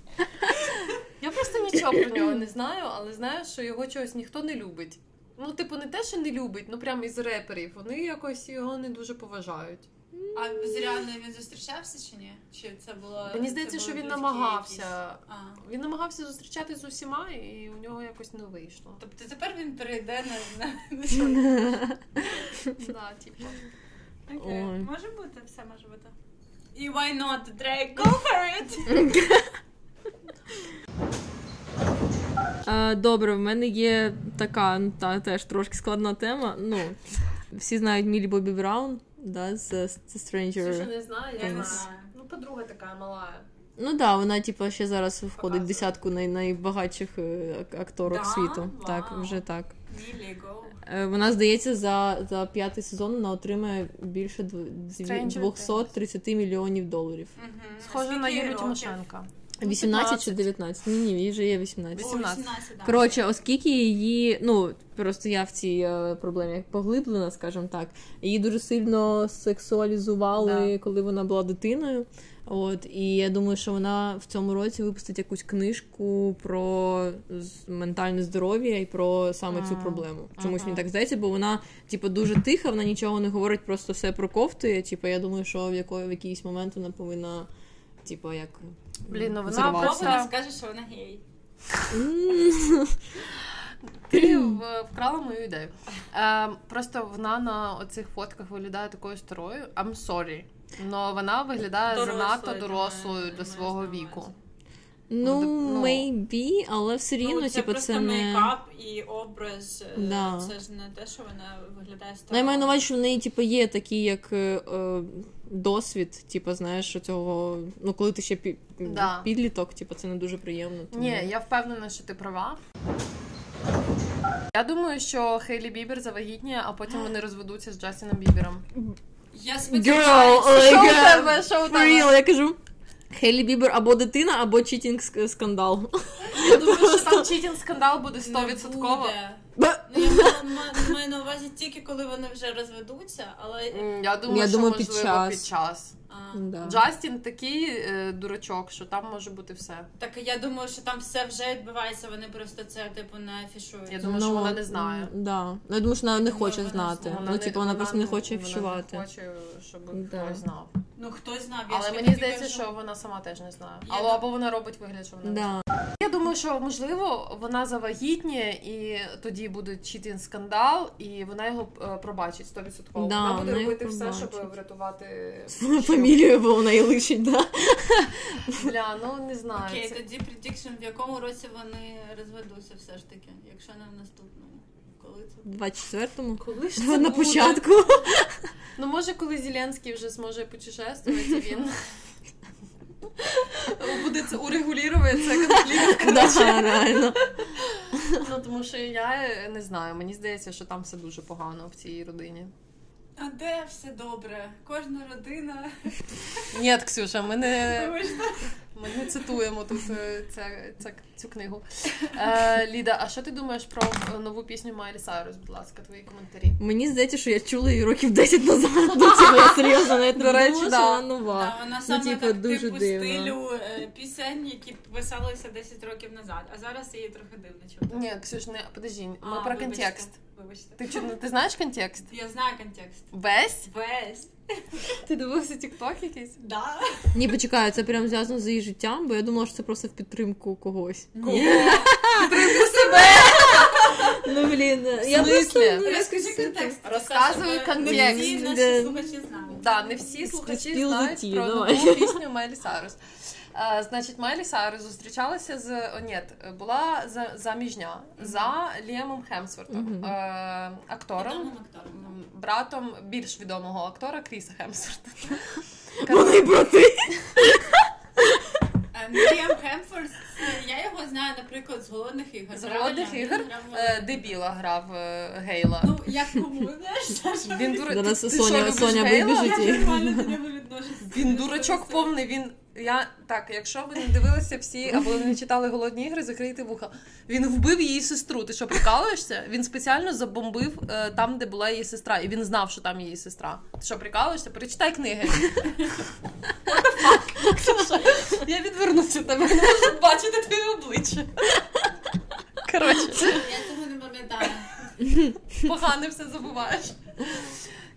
Я просто нічого про нього не знаю, але знаю, що його чогось ніхто не любить. Ну, типу, не те, що не любить, ну прям із реперів. Вони якось його не дуже поважають. А з Ріаною він зустрічався чи ні? Чи це було? Мені здається, що він намагався. Він намагався зустрічатися з усіма, і у нього якось не вийшло. Тобто тепер він перейде на да, типу. Окей, може бути, все може бути. І why not, Drake? Go for it! Добре, в мене є така теж трошки складна тема. Ну, всі знають Міллі Бобі Браун. Да, з, з Stranger Things. Не знаю, я не знаю. Ну, подруга така мала. Ну да, вона типу ще зараз входить в десятку най- найбагатших акторок да? світу. Вау. Так, вже так. Вона, здається, за, за п'ятий сезон вона отримає більше двісті тридцять мільйонів доларів. Угу. Схоже на Юлю Тимошенко. вісімнадцять чи дев'ятнадцять? Ні, ні, їй вже є вісімнадцять. вісімнадцять, да. Коротше, оскільки її, ну, просто я в цій проблемі поглиблена, скажімо так, її дуже сильно сексуалізували, да, коли вона була дитиною. От, і я думаю, що вона в цьому році випустить якусь книжку про ментальне здоров'я і про саме mm. цю проблему. Чомусь mm-hmm. мені так здається, бо вона, типу, дуже тиха, вона нічого не говорить, просто все проковтує. Типу, я думаю, що в, якої, в якийсь момент вона повинна, типу, як... Блін, ну вона просто скаже, що вона гей. Ти вкрала мою ідею. Е, просто вона на оцих фотках виглядає такою старою. I'm sorry. Но вона виглядає дорослою, занадто дорослою для, для свого віку. Ну, ну, maybe, але все рівно, ну, це типу, це не... мейкап і образ, да, це ж не те, що вона виглядає старою. Ну, я маю на увазі, що в неї типу, є такий, як е, досвід, типу, знаєш, цього, ну, коли ти ще пі... да. підліток, типу, це не дуже приємно. Тому... Ні, я впевнена, що ти права. Я думаю, що Хейлі Бібер завагітніє, а потім вони розведуться з Джастіном Бібером. Я сподіваюся. Шоу тебе, шоу тебе. Я кажу. Хейлі Бібер або дитина, або читінг-скандал. Я думаю, що там читінг-скандал буде сто відсотків. Не буде. Ну, я Я маю на увазі тільки коли вони вже розведуться, але я думаю, я що думаю, можливо під час. Під час. Да. Джастін такий е, дурачок, що там може бути все. Так я думаю, що там все вже відбувається, вони просто це типу не афішують. Я думаю, ну, що вона не знає. Да. Я думаю, що вона не хоче вона знати. Вона ну, типу, вона, вона просто не хоче афішувати. Вона не хоче, щоб да. хтось знав. Ну, хтось знав. Я Але мені здається, кажу. Що вона сама теж не знає. Я... Або, або вона робить вигляд, що вона да. не знає. Я думаю, що, можливо, вона завагітніє, і тоді буде читін скандал, і вона його пробачить сто відсотків. Да, вона буде вона робити все, пробачить. Щоб врятувати... Свою фамілію, бо вона її лишить, да? Бля, ну не знаю. Окей, це... тоді предикшн, в якому році вони розведуться все ж таки, якщо не в наступному. Коли це? двадцять четвертому? Коли ж це на буде? Початку. Ну, може, коли Зеленський вже зможе путешествувати, він... Буде це урегулювати це конфлікт, коротше. Да, реально. Ну, тому що я не знаю, мені здається, що там все дуже погано в цій родині. А де все добре? Кожна родина... Ні, Ксюша, ми не, ми не цитуємо тут це, це, цю книгу. Е, Ліда, а що ти думаєш про нову пісню Майлі Сайрус? Будь ласка, твої коментарі. Мені здається, що я чула її років десять назад. До цього я серйозно навіть не думала, що вона нова. Да, вона саме ну, типу, так типу дивно. Стилю пісень, які писалися десять років назад. А зараз її трохи дивно чути. Ні, Ксюш, не, подожди, ми а, про вибачте. Контекст. Вибачте. Ти, чу, ти знаєш контекст? Я знаю контекст. Весь? Весь. Ти дивився TikTok якийсь? Да. Ні, почекаю, це прям зв'язано з її життям, бо я думала, що це просто в підтримку когось. Ні. Підтримку себе! Ну, блін. Я просто... Розкажи контекст. Розказую контекст. Не всі наші слухачі знають. Так, не всі слухачі знають про нову пісню Майлі Сайрус. Значить, Майлі Сайрус зустрічалася з... О, ні, була заміжня за Ліамом Хемсвортом, актором, братом більш відомого актора Кріса Хемсворта. Вони брати! Ліам Хемсворт, я його знаю, наприклад, з «Голодних ігор». З «Голодних ігор» дебіла грав Гейла. Ну, як кому, знаєш? Він дурачок. Ти що, любиш Гейла? Я нормально до нього відношуся. Він дурачок повний, він... Я так, якщо ви не дивилися всі або не читали «Голодні ігри», закрийте вуха. Він вбив її сестру. Ти що, прикалуєшся? Він спеціально забомбив е, там, де була її сестра, і він знав, що там її сестра. Ти що, прикалуєшся? Перечитай книги. Я відвернуся тебе, не можу бачити твоє обличчя. Коротше, я цього не пам'ятаю. Погано все забуваєш.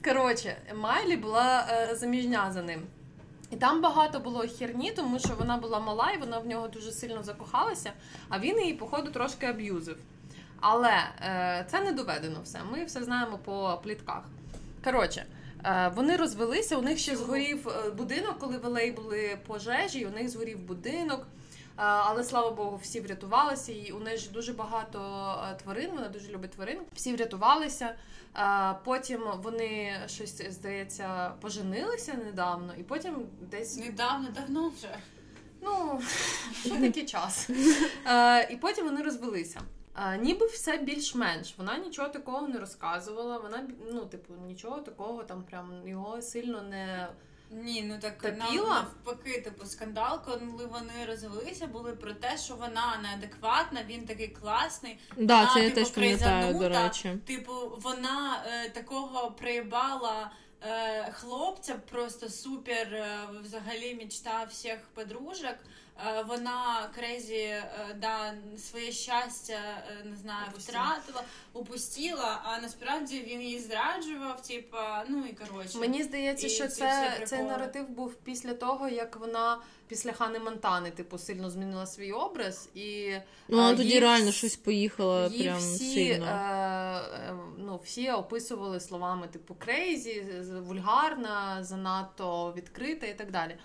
Коротше, Майлі була е, заміжня за ним. І там багато було херні, тому що вона була мала і вона в нього дуже сильно закохалася, а він її, походу, трошки аб'юзив. Але е, це не доведено все, ми все знаємо по плітках. Коротше, е, вони розвелися, у них ще згорів будинок, коли в Ел Ей були пожежі, у них згорів будинок. Але, слава Богу, всі врятувалися, і у неї ж дуже багато тварин, вона дуже любить тварин. Всі врятувалися, потім вони, щось, здається, поженилися недавно, і потім десь... Недавно, давно вже. Ну, що такий час. І потім вони розвелися. Ніби все більш-менш, вона нічого такого не розказувала, вона, ну, типу, нічого такого, там, прям, його сильно не... Ні, ну так Топіла? Навпаки, типу, скандал, коли вони розвелися, були про те, що вона неадекватна, він такий класний. Да, вона, це типу, я теж пам'ятаю, до речі. Типу, вона е, такого приїбала е, хлопця, просто супер, е, взагалі мечта всіх подружок. Е, вона крейзі, е, да, своє щастя, е, не знаю, упустила. втратила, упустила, а насправді він її зраджував, типа, ну і коротше. Мені здається, і що це, цей наратив був після того, як вона після Хани Монтани, типу, сильно змінила свій образ. І, ну, вона тоді реально щось поїхала прям всі, сильно. Е, ну, всі описували словами, типу, крейзі, вульгарна, занадто відкрита і так далі.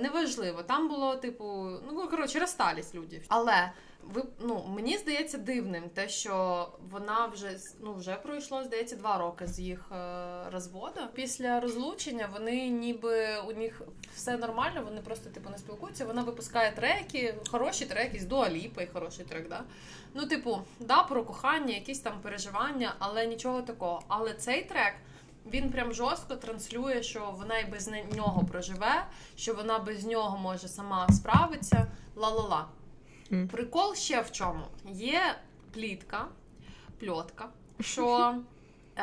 Неважливо, там було, типу, ну, коротше, розстались люди. Але, ви, ну, мені здається дивним те, що вона вже, ну, вже пройшло, здається, два роки з їх е, розводу. Після розлучення вони ніби, у них все нормально, вони просто, типу, не спілкуються, вона випускає треки, хороші треки, з Дуа Ліпи, хороший трек, да? Ну, типу, да, про кохання, якісь там переживання, але нічого такого. Але цей трек... Він прям жорстко транслює, що вона і без нього проживе, що вона без нього може сама справитися, ла-ла-ла. Mm. Прикол ще в чому? Є плітка, пльотка, що е,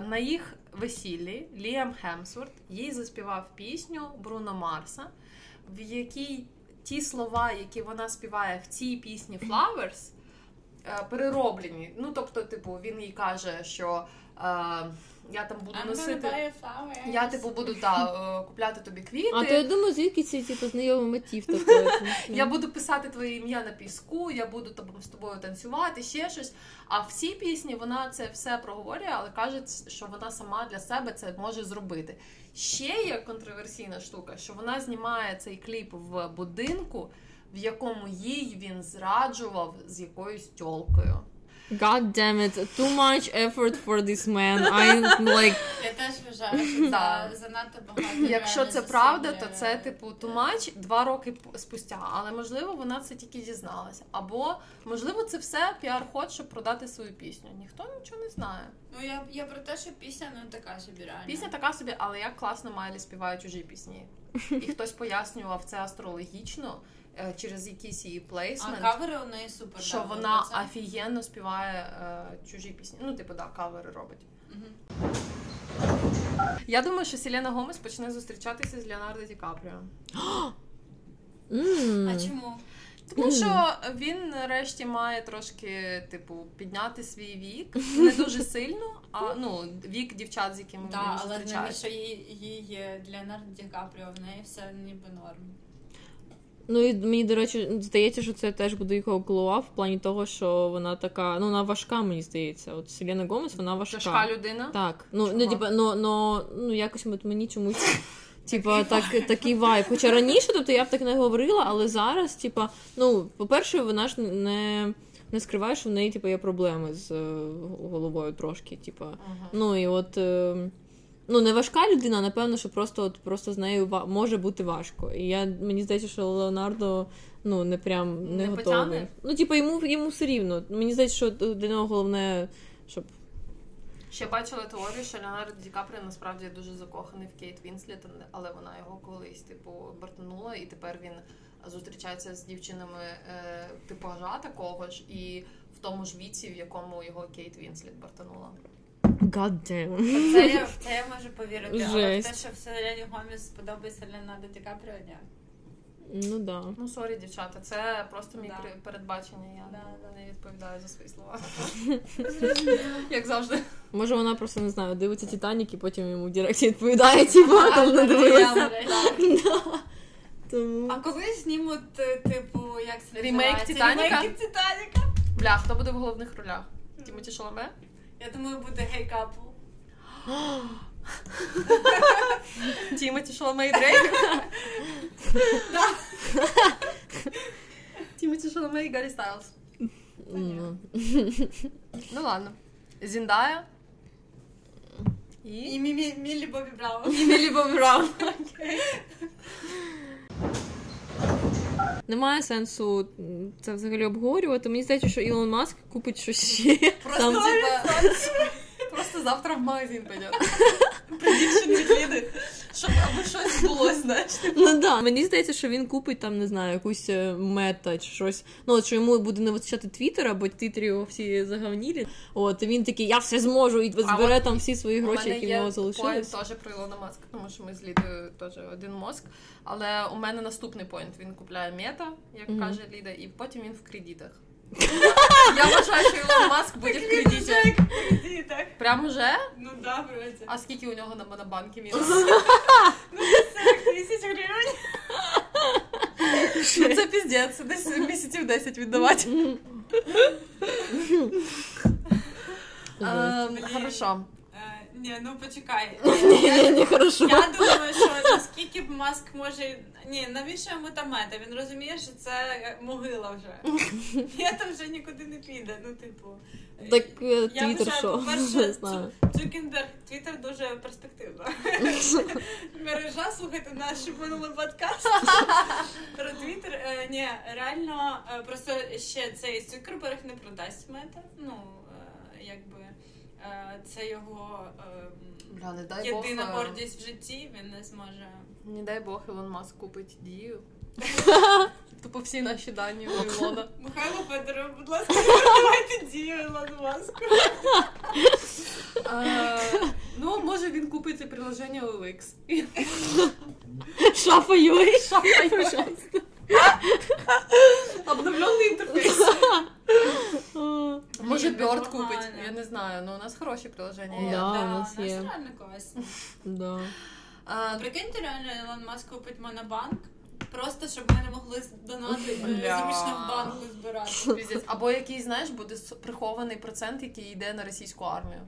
на їх весіллі Ліам Хемсворт їй заспівав пісню Бруно Марса, в якій ті слова, які вона співає в цій пісні Flowers, е, перероблені. Ну, тобто, типу, він їй каже, що е, я там буду I'm носити, я типу буду та, купляти тобі квіти. А то я думаю, звідки ці типу, знайомий мотив такий. Я буду писати твоє ім'я на піску, я буду там, з тобою танцювати, ще щось. А в цій пісні вона це все проговорює, але каже, що вона сама для себе це може зробити. Ще є контроверсійна штука, що вона знімає цей кліп в будинку, в якому їй він зраджував з якоюсь тьолкою. God damn it, too much effort for this man. I like. Я теж вважаю, да. Занадто багато. Якщо це правда, то це типу too much два роки спустя. Але можливо вона це тільки дізналася. Або можливо це все піар-ход, щоб продати свою пісню. Ніхто нічого не знає. Ну я, я про те, що пісня ну така собі реально. Пісня така собі, але як класно Майлі співає чужі пісні. І хтось пояснював це астрологічно. Через якийсь її плейсмент. А кавери у неї супер. Що давно, вона це? Офігенно співає е, чужі пісні. Ну, типу, да, кавери робить. Угу. Я думаю, що Селена Гомес почне зустрічатися з Леонардо Ді Капріо. Mm. А чому? Тому що він нарешті має трошки, типу, підняти свій вік. Не дуже сильно, а ну, вік дівчат, з якими да, він зустрічається. Так, але що їй Леонардо Ді Капріо, в неї все ніби норм. Ну і мені, до речі, здається, що це теж буде його глоу-ап в плані того, що вона така, ну вона важка, мені здається. От Селена Гомес, вона важка. Важка людина? Так. Ну, ну, типа, ну, ну, ну якось мені чомусь типа так, такий вайб. Хоча раніше, тобто я б так не говорила, але зараз, типа, ну, по-перше, вона ж не, не скриває, що в неї типа є проблеми з головою трошки, типа. Ага. Ну і от ну, не важка людина, напевно, що просто от, просто з нею ва- може бути важко. І я, мені здається, що Леонардо ну, не прям не, не готовий. Потягне? Ну, типу, йому, йому все рівно. Мені здається, що для нього головне, щоб... Ще бачила теорію, що Леонардо Ді Капріо насправді дуже закоханий в Кейт Вінслет, але вона його колись, типу, бартнула, і тепер він зустрічається з дівчинами е, типажа такого ж, і в тому ж віці, в якому його Кейт Вінслет бартнула. God damn. Це я, це я можу повірити. Жесть. Але в те, що в Селені Гомес сподобається Леонардо Ді Капріо, ні. Ну да. Ну сорі, дівчата, це просто мій да. передбачення. Я да, да. не відповідаю за свої слова. Як завжди. Може вона просто, не знаю, дивиться «Титанік» і потім йому в директі відповідає, типа там не дивиться. А коли знімуть, типу, як це називається? Ремейк «Титаніка»? Ремейк «Титаніка». Бля, хто буде в головних ролях? Тімоті Шаламе? Я думаю, буде гей-капл. Тімоті Шаламе і Дрейк? Так. Тімоті Шаламе і Гаррі Стайлз. Ну ладно. Зендая. І Міллі Бобі Браун. І Міллі Бобі Браун. Немає сенсу це взагалі обговорювати. Мені здається, що Ілон Маск купить щось ще. Просто, типа, просто завтра в магазин піде. Предикшн від Ліди. Щоб або щось було, знаєш. Ну да. Мені здається, що він купить там, не знаю, якусь Meta чи щось. Ну, от, що йому буде не вистачати Twitter, бо Twitter його всі загавнілі. От, і він такий, я все зможу, і збере там всі свої гроші, які в нього залишились. У мене є поінт теж про Ілона Маска, тому що ми з Лідою теж один мозк. Але у мене наступний поінт. Він купляє Meta, як mm-hmm. каже Ліда, і потім він в кредитах. Я вважаю, що Ілон Маск буде в кредиті. Прям уже? Ну да, вроде. А скільки у нього на монобанки мінус? Ну сорок тисяч гривень. Ну це піздець, десь місяців десять віддавати. Хорошо. Ні, ну почекай. Я думаю, що наскільки б Маск може... Ні, навіщо йому та мета? Він розуміє, що це могила вже. Мета вже нікуди не піде, ну типу. Так Твіттер що? По-перше, Цукерберг, Твіттер дуже перспективно. Мережа, слухайте наш минулий подкаст про Твіттер. Ні, реально, просто ще цей Цукерберг не продасть мета. Ну, якби... Це його е, єдина гордість в житті, він не зможе. Не дай Бог, Ілон Маск купить Дію. Тупо всі наші дані у Ілона. Михайло Федоров, будь ласка, давайте дію Ілону Маску. Ну, може він купить це приложення о ел ікс. Шафа Юрій. Шафа Юрій, пожалуйста. Обновлений інтерфейс. Може Бёрд купить, я не знаю, але у нас хороші приложення є. Да, у нас є. У нас реально класні. Да. Прикиньте, реально Ілон Маск купить монобанк. Просто, щоб ми не могли донати замічно в банку збирати. Або якийсь, знаєш, буде прихований процент, який йде на російську армію.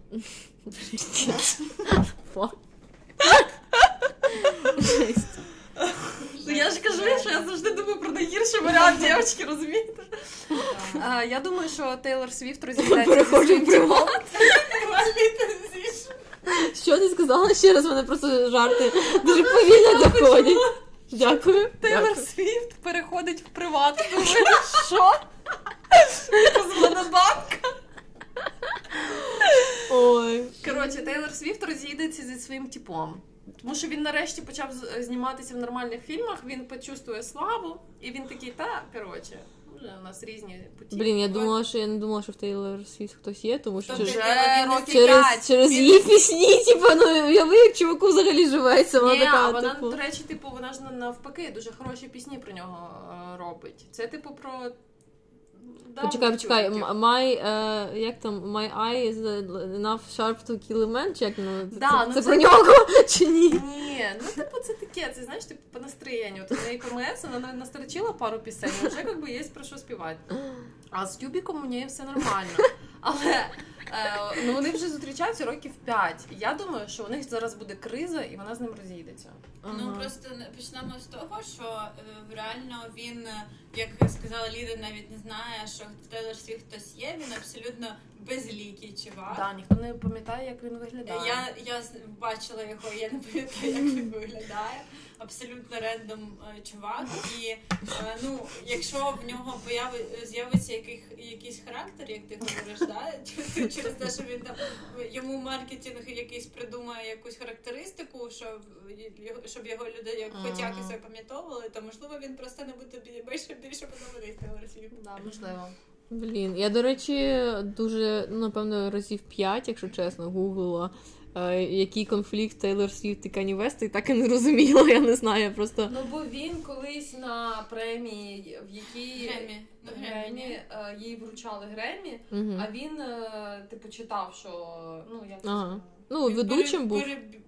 Жесть. Я ж кажу, що я завжди думаю про найгірший варіант, дівчатки, розумієте? Я думаю, що Тейлор Свіфт розглядається зі світом. Що ти сказала? Ще раз, вони просто жарти дуже повільно доходять. Дякую. Тейлор Свіфт переходить в приват. Думаю, що? З монобанка. Ой. Коротше, Тейлор Свіфт розійдеться зі своїм типом. Тому що він нарешті почав зніматися в нормальних фільмах, він почувствує славу, і він такий, та, коротше, у нас різні путі. Блін, я думала, що я не думала, що в Тейлор Свіфт хтось є, тому що через, через, через її пісні, типу, ну, уяви, як чуваку взагалі живеться. Вона Ні, така, вона, типу... до речі, типу, вона ж навпаки, дуже хороші пісні про нього робить. Це, типу, про... Почекай, почекай, my, uh, як там, my eye is enough sharp to kill a man, чи як, ну, да, це, ну, це, це про нього, чи ні? Ні, ну, типу, це таке, це, знаєш, типу, по настроєнню, от у неї КМС, вона настрочила пару пісень, вже, як би, є про що співати. А з Юбіком у неї все нормально, але, е, ну, вони вже зустрічаються років п'ять, я думаю, що у них зараз буде криза, і вона з ним розійдеться. Ага. Ну, просто почнемо з того, що, е, реально, він... Як сказала Ліда, навіть не знає, що в Тейлор Свіфт хтось є, він абсолютно безлікий чувак. Так, да, ніхто не пам'ятає, як він виглядає. Я, я бачила його, я не пам'ятаю, як він виглядає. Абсолютно рендом чувак. І ну, якщо в нього появи, з'явиться яких, якийсь характер, як ти говориш, да? Через те, що він там, йому маркетинг якийсь придумає якусь характеристику, щоб, щоб його люди як хоч якось запам'ятовували, то можливо він просто не буде більше більше подобатись Тейлор Свіфт. Да, можливо. Блін, я, до речі, дуже, ну, напевно, разів п'ять, якщо чесно, гуглила, е, який конфлікт Тейлор Свіфт і Кані Вест, і так і не розуміла, я не знаю, я просто... Ну, бо він колись на премії, в якій... Гремі. Ну, Гремі, е, їй вручали Гремі, угу. А він, е, типу, читав, що, ну, як... Ага. Ну, ведучим був.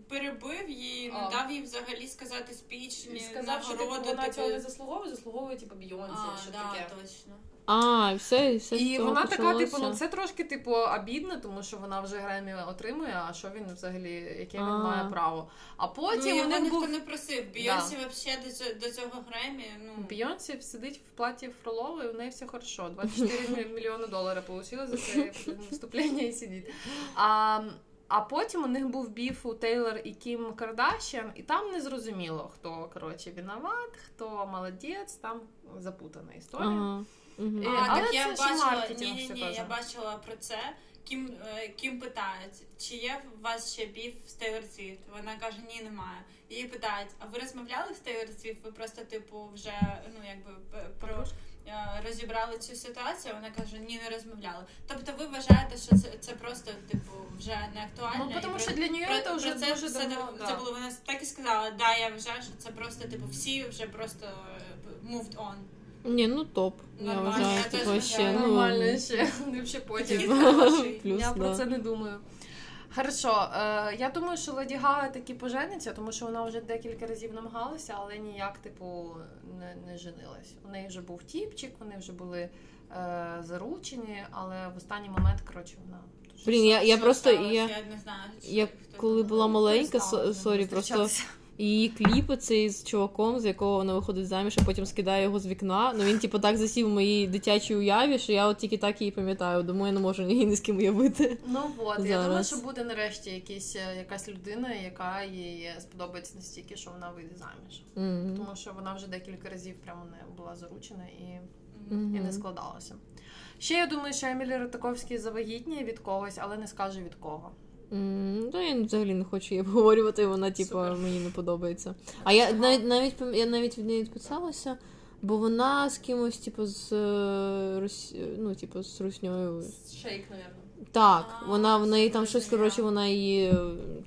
Перебив її, не дав їй взагалі сказати спічні, нагороди. Вона цього не заслуговує, заслуговує, типу, Бейонсі, що таке. А, точно. А, все, все. І вона така, типу, ну це трошки, типу, обідно, тому що вона вже Гремі отримує, а що він взагалі, яке він має право. А потім... Ну, його ніхто не просив. Бейонсі взагалі до цього Гремі, ну... Бейонсі сидить в платі Фролової, у неї все хорошо. двадцять чотири мільйони доларів отримала за це вступлення і сидить. А... А потім у них був біф у Тейлор і Кім Кардашян, і там не зрозуміло, хто, коротше, виноват, хто молодець, там запутана історія. Ага. Угу. І, а, але так я бачила, ні, ні, ні, я бачила про це. Кім, Кім питають, чи є у вас ще біф з Тейлор Свіфт? Вона каже, ні, немає. Її питають, а ви розмовляли з Тейлор Свіфт? Ви просто, типу, вже, ну, якби, про... розібрали цю ситуацію, вона каже, ні, не розмовляли. Тобто ви вважаєте, що це, це просто, типу, вже не актуально? Ну, тому що для неї це вже дуже давно. Це було, вона так і сказала, да, я вважаю, що це просто, типу, всі вже просто moved on. Ні, ну топ. Нормально, я, я теж ще, нормально ще, не ще потім. Я про це не думаю. Хорошо, я думаю, що Леді Гага таки пожениться, тому що вона вже декілька разів намагалася, але ніяк, типу, не, не женилась. У неї вже був тіпчик, вони вже були е, заручені, але в останній момент, коротше, вона... Блін, я, я просто, я, я, не знаю, я коли була маленька, стала, сорі, просто... Її кліп оцей з чуваком, з якого вона виходить заміж, а потім скидає його з вікна. Ну він, типу, так засів в моїй дитячій уяві, що я от тільки так її пам'ятаю. Думаю, я не можу її ні з ким уявити. Ну от, зараз. Я думаю, що буде нарешті якісь, якась людина, яка їй сподобається настільки, що вона вийде заміж. Mm-hmm. Тому що вона вже декілька разів прямо не була заручена і, mm-hmm. і не складалася. Ще я думаю, що Емілі Ротаковський завагітніє від когось, але не скаже від кого. Mm, ну, я взагалі не хочу її обговорювати, вона, типу, мені не подобається. А я навіть, навіть, я навіть від неї відписалася, Бо вона з кимось, типу, з Рус... ну, типу, з русньою. Шейк, мабуть. Так, а, вона в неї там щось, коротше, вона її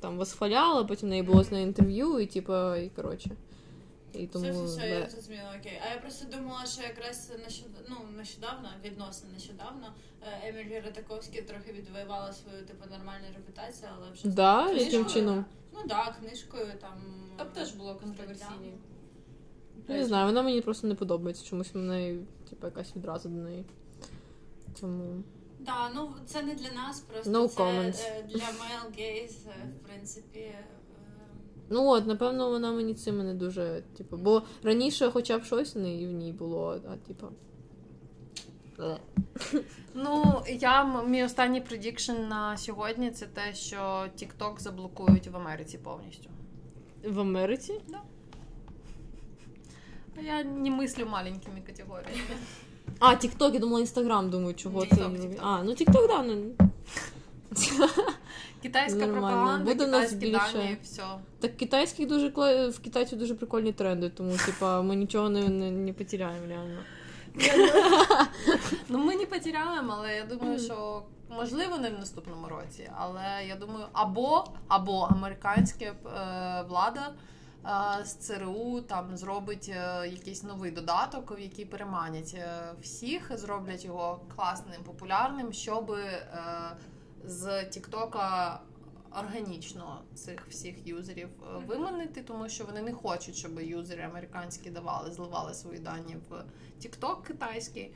там восхваляла, потім в неї було з нею інтерв'ю, і типу, і коротше. І тому... Все, все, все, я зрозуміла, окей. А я просто думала, що якраз нещодавно, ну, нещодавно, відносно нещодавно, Емілі Ратаковська трохи відвоювала свою, типу, нормальну репутацію, але вже... Да? Яким чином? Ну так, да, книжкою там... Там теж було контроверсійні. Я не знаю, вона мені просто не подобається, чомусь мене, типу, якась відразу до неї. Тому... Да, ну це не для нас, просто no це comments. Для male gaze, в принципі. Ну от, напевно, вона мені цим не дуже, типу, бо раніше хоча б щось не в ній було, а типу... Ну, я, мій останній предікшн на сьогодні це те, що TikTok заблокують в Америці повністю. В Америці? Так. Да. Я не мыслю маленькими категориями. А, ТикТок, я думала, Инстаграм, думаю, чего TikTok, ты... TikTok. А, ну ТикТок, да. Ну... Китайська пропаганда, буде китайські дані, все. Так китайських дуже, в Китаї дуже прикольні тренди, тому, типа, ми нічого не, не, не потеряємо, реально. Ну, ми не потеряємо, але я думаю, що, можливо, не в наступному році, але, я думаю, або, або американська влада з ЦРУ там зробить якийсь новий додаток, в який переманять всіх, зроблять його класним, популярним, щоб з Тіктока органічно цих всіх юзерів виманити, тому що вони не хочуть, щоб юзери американські давали, зливали свої дані в Тікток китайський.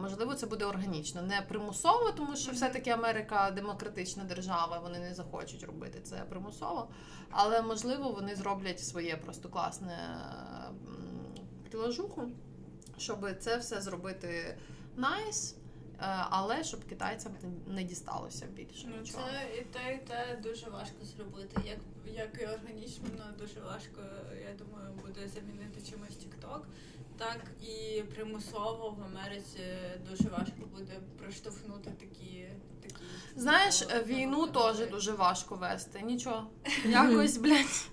Можливо, це буде органічно. Не примусово, тому що все-таки Америка демократична держава, вони не захочуть робити це примусово. Але, можливо, вони зроблять своє просто класне приложуху, щоб це все зробити найс, але щоб китайцям не дісталося більше. Ну, нічого. Це і те, і те дуже важко зробити. Як, як і органічно, дуже важко, я думаю, буде замінити чимось TikTok. Так і примусово в Америці дуже важко буде проштовхнути такі... такі Знаєш, ну, війну теж дуже важко вести. Нічого. Якось, блядь.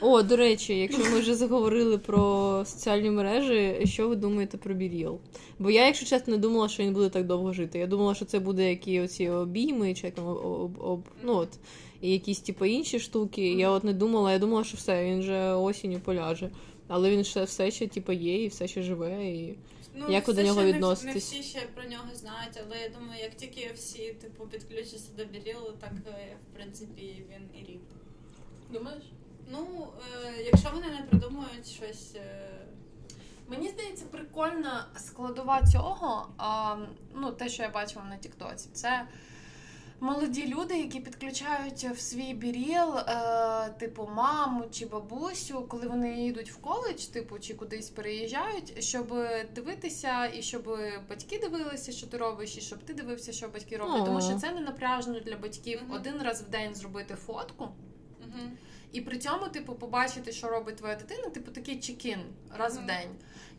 О, до речі, якщо ми вже заговорили про соціальні мережі, що ви думаєте про BeReal? Бо я, якщо чесно, не думала, що він буде так довго жити. Я думала, що це буде які оці обійми, чи як там, об, об, ну от, і якісь, типу, інші штуки. Я от не думала, я думала, що все, він вже осінню поляже. Але він ще, все ще типу, є і все ще живе, і ну, як ви до нього відноситесь? Не всі ще про нього знають, але я думаю, як тільки всі типу, підключаться до BeReal, так, в принципі, він і ріп. Думаєш? Ну, е- якщо вони не придумують щось... Е- Мені здається, прикольна складова цього, а, ну, те, що я бачила на TikTok, це... Молоді люди, які підключають в свій BeReal, е, типу, маму чи бабусю, коли вони йдуть в коледж, типу, чи кудись переїжджають, щоб дивитися, і щоб батьки дивилися, що ти робиш, і щоб ти дивився, що батьки роблять. Mm-hmm. Тому що це не напряжно для батьків mm-hmm. один раз в день зробити фотку, mm-hmm. і при цьому, типу, побачити, що робить твоя дитина, типу, такий чекін раз mm-hmm. в день.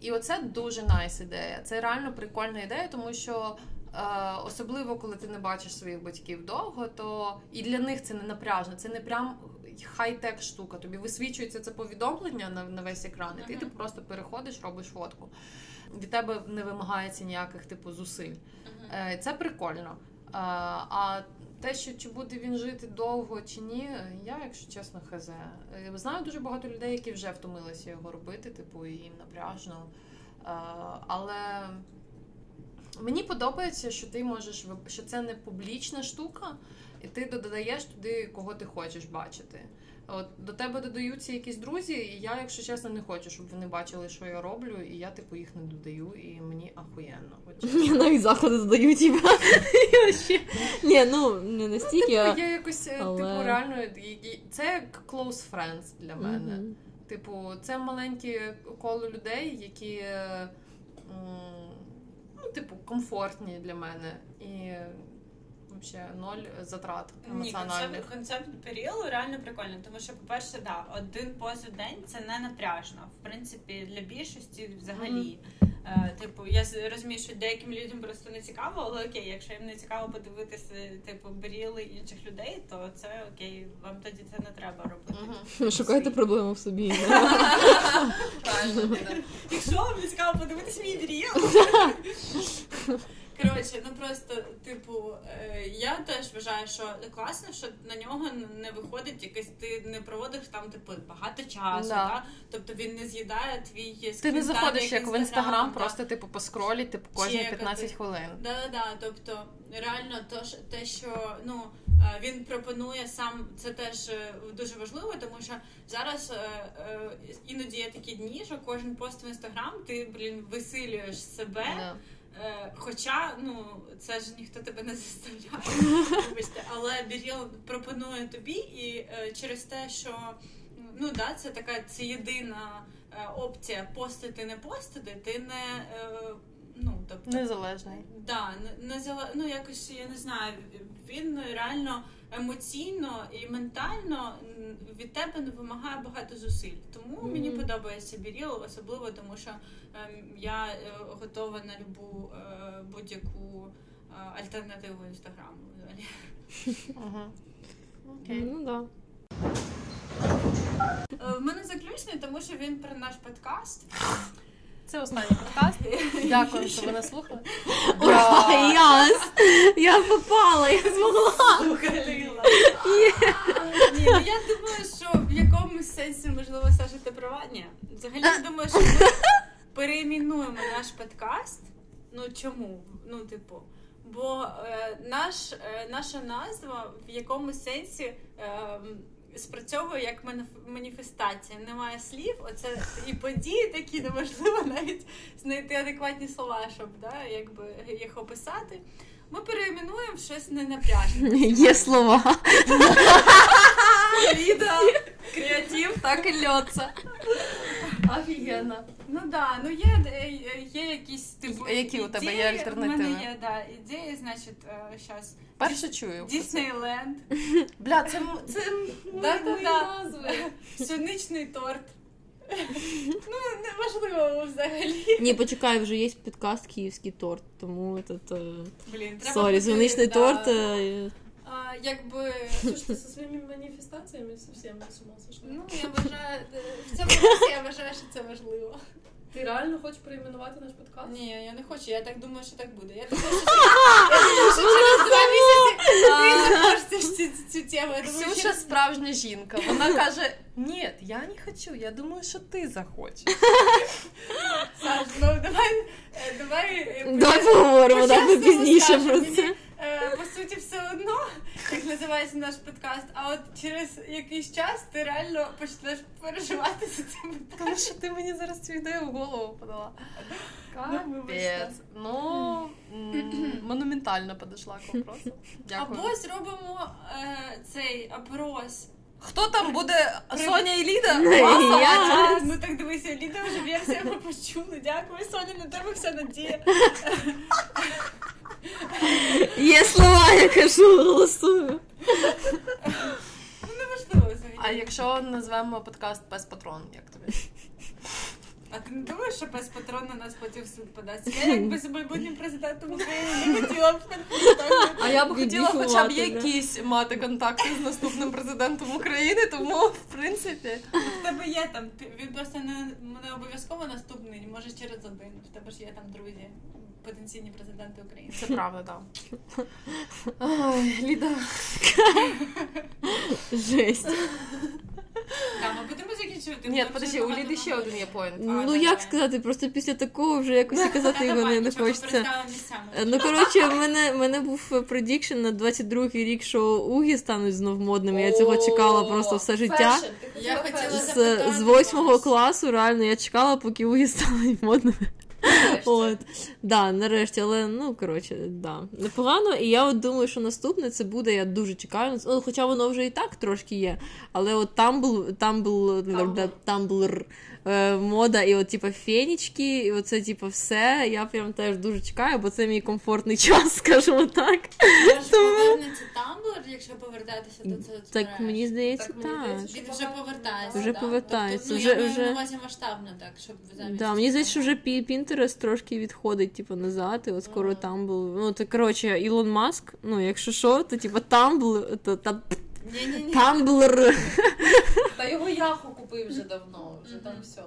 І оце дуже найс ідея. Це реально прикольна ідея, тому що особливо, коли ти не бачиш своїх батьків довго, то і для них це не напряжно, це не прям хай-тек штука. Тобі висвічується це повідомлення на, на весь екран, і ти, ти просто переходиш, робиш фотку. Від тебе не вимагається ніяких типу зусиль. Uh-huh. Це прикольно. А те, що чи буде він жити довго чи ні, я, якщо чесно, хз. Знаю дуже багато людей, які вже втомилися його робити, типу, і їм напряжно. Але... Мені подобається, що ти можеш, що це не публічна штука, і ти додаєш туди, кого ти хочеш бачити. От до тебе додаються якісь друзі, і я, якщо чесно, не хочу, щоб вони бачили, що я роблю, і я, типу, їх не додаю, і мені ахуєнно. Мені навіть заходи додають тебе. Ні, ну, не настільки, а... Ну, типу, я якось, типу, реально, це close friends для мене. Типу, це маленьке коло людей, які... Ну, типу, комфортні для мене. І вообще ноль затрат емоціональних. Ні, концепт BeReal реально прикольний, тому що, по-перше, да, один пост у день це не напряжно. В принципі, для більшості взагалі. Mm-hmm. Типу, я розумію, що деяким людям просто не цікаво, але окей, якщо їм не цікаво подивитися, типу, BeReal інших людей, то це окей, вам тоді це не треба робити. Mm-hmm. Шукайте проблему в собі. Якщо вам не цікаво подивитися мій BeReal. Коротше, ну просто, типу, я теж вважаю, що класно, що на нього не виходить якийсь, ти не проводиш там, типу, багато часу, да. Да? Тобто він не з'їдає твій скрін. Ти не заходиш, як в Instagram, просто, типу, поскролі, типу, кожні чекати. п'ятнадцять хвилин. Да-да-да, тобто, реально, то, те, що, ну, він пропонує сам, це теж дуже важливо, тому що зараз іноді є такі дні, що кожен пост в Instagram, ти, блін, висилюєш себе, yeah. Хоча, ну, це ж ніхто тебе не заставляє, вибачте, але BeReal пропонує тобі, і через те, що, ну, да, це така, це єдина опція постити, не постити, ти не, ну, тобто... Незалежний. Да, не, не, ну, якось, я не знаю, він реально емоційно і ментально від тебе не вимагає багато зусиль. Тому mm-hmm. мені подобається BeReal, особливо тому, що е, я е, готова на любу е, будь-яку е, альтернативу Інстаграму. Ага. Окей. Ну, да. В мене заключний, тому що він про наш подкаст. Це останній подкаст. Дякую, що ви нас слухали. Ура! Яс! Я попала, я змогла! Слухалила! Ні, ну я думаю, що в якомусь сенсі, можливо, Саша, ти права? Ні. Взагалі, я думаю, що ми перейменуємо наш подкаст. Ну, чому? Ну, типу, бо наш, наша назва в якомусь сенсі... спрацьовує як маніфестація. Немає слів, оце і події такі, неможливо навіть знайти адекватні слова, щоб да, якби їх описати. Ми перейменуємо щось ненапряжне. Є слова. Ліда, креатив, так і льоться. Офігенно. Ну так, да, ну є, є якісь типу. Які ідеї, у тебе є альтернативи? У мене є, да, ідеї, значить, зараз. Перше чую. Діснейленд. Бля, це, це, це да, мої да, назви. Сьогоднішній торт. Ну, неважливо взагалі. Ні, почекай, вже є підкаст «Київський торт», тому этот, блін, треба сорі, «Сьогоднішній да. торт». А, якби... Слушайте, со своїми маніфестаціями совсем не з ума сошла. Ну, я вважаю... В цьому часі я вважаю, що це важливо. Ти реально хочеш перейменувати наш подкаст? Ні, я не хочу. Я так думаю, що так буде. Я думаю, що через два місяці ти захочеш цю тему. Ксюша справжня жінка. Вона каже, ні, я не хочу. Я думаю, що ти захочеш. Саш, ну давай... Давай поговоримо, давай пізніше про це. По суті, все одно, як називається наш подкаст, а от через якийсь час ти реально почнеш переживати за це питання. Тому що ти мені зараз цю ідею в голову подала. Капець. Ну, монументально підійшла к вопросу. Дякую. Або зробимо цей опрос. Хто там буде? Соня і Ліда? Ну так дивися, Ліда вже версія ми почули. Дякую, Соня, на тебе вся надія. Є слова, я кажу, голосую. Ну, неважливо взагалі. А якщо назвемо подкаст «Пес Патрон», як тобі? А ти не думаєш, що «Пес Патрон» на нас потім в суд подасть? Я якби з майбутнім президентом України не хотіла б. А я б хотіла хоча б якісь мати контакти з наступним президентом України, тому, в принципі... В тебе є там, він просто не обов'язково наступний, може через один, в тебе ж є там друзі. Потенційні президенти України. Це правда, так. Ой, Ліда. Жесть. Так, ми будемо закінчувати. Ні, подожди, у Ліди ще один є поінт. Ну, як сказати, просто після такого вже якось казати його не хочеться. Ну, коротше, в мене був предікшн на двадцять другий рік, що угі стануть знов модними. Я цього чекала просто все життя. З восьмого класу, реально, я чекала, поки угі стануть модними. от, да, нарешті, але, ну, коротше, да, непогано, і я от думаю, що наступне це буде, я дуже чекаю, хоча воно вже і так трошки є, але от Tumblr, Tumblr, Tumblr мода, і от, типа, фенічки, і оце, типа, все, я прям теж дуже чекаю, бо це мій комфортний час, скажімо так. Може, тому... повернеться Tumblr, якщо повертатися до цього? Так, мені здається, так. так. Мені здається, він вже повертається. Вже да. повертається. Тобто, ну, вже, я вже... на увазі масштабно, так, щоб замість... Да, мені здається, що вже Pinterest трошки відходить, типу, назад, і от скоро mm. Tumblr... Ну, то, коротше, Ілон Маск, ну, якщо що, то, типа, Tumblr, то, там... Ні-ні-ні. Tumblr. Та його Яху купив вже давно, вже mm-hmm. там все.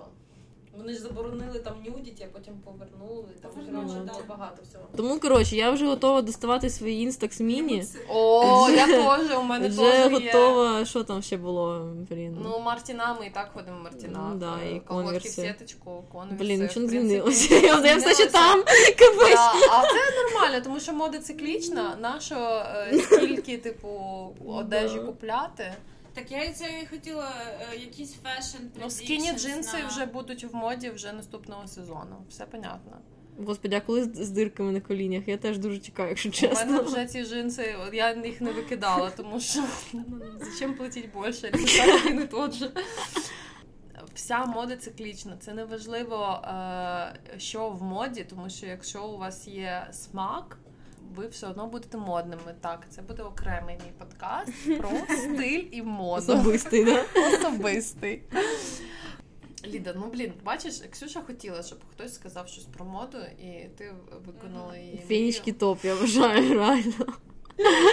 Вони ж заборонили там нюдіті, а потім повернули. Там, коротше, да, багато всього. Тому, коротше, я вже готова доставати свої інстакс міні. О, я теж, у мене теж є. Вже готова, що там ще було, блін. Ну, Мартіна, ми і так ходимо Мартіна. Ну, да, і колготки в сіточку, конверси. Блін, нічого не змінилося. Я все ще там, капець. А це нормально, тому що мода циклічна. Нащо стільки, типу, одежі купляти? Так я і це і хотіла, якісь фешн традиції. Ну, скіні джинси на... вже будуть в моді вже наступного сезону, все понятно. Господи, а коли з дирками на колінях? Я теж дуже чекаю, якщо чесно. У мене вже ці джинси, я їх не викидала, тому що зачем платити більше, якщо так не тот же. Вся мода циклічна, це не важливо, що в моді, тому що якщо у вас є смак, ви все одно будете модними. Так, це буде окремий мій подкаст про стиль і моду. Особистий, да? Особистий. Ліда, ну, блін, бачиш, Ксюша хотіла, щоб хтось сказав щось про моду, і ти виконала її. Фінішки топ, я вважаю, реально.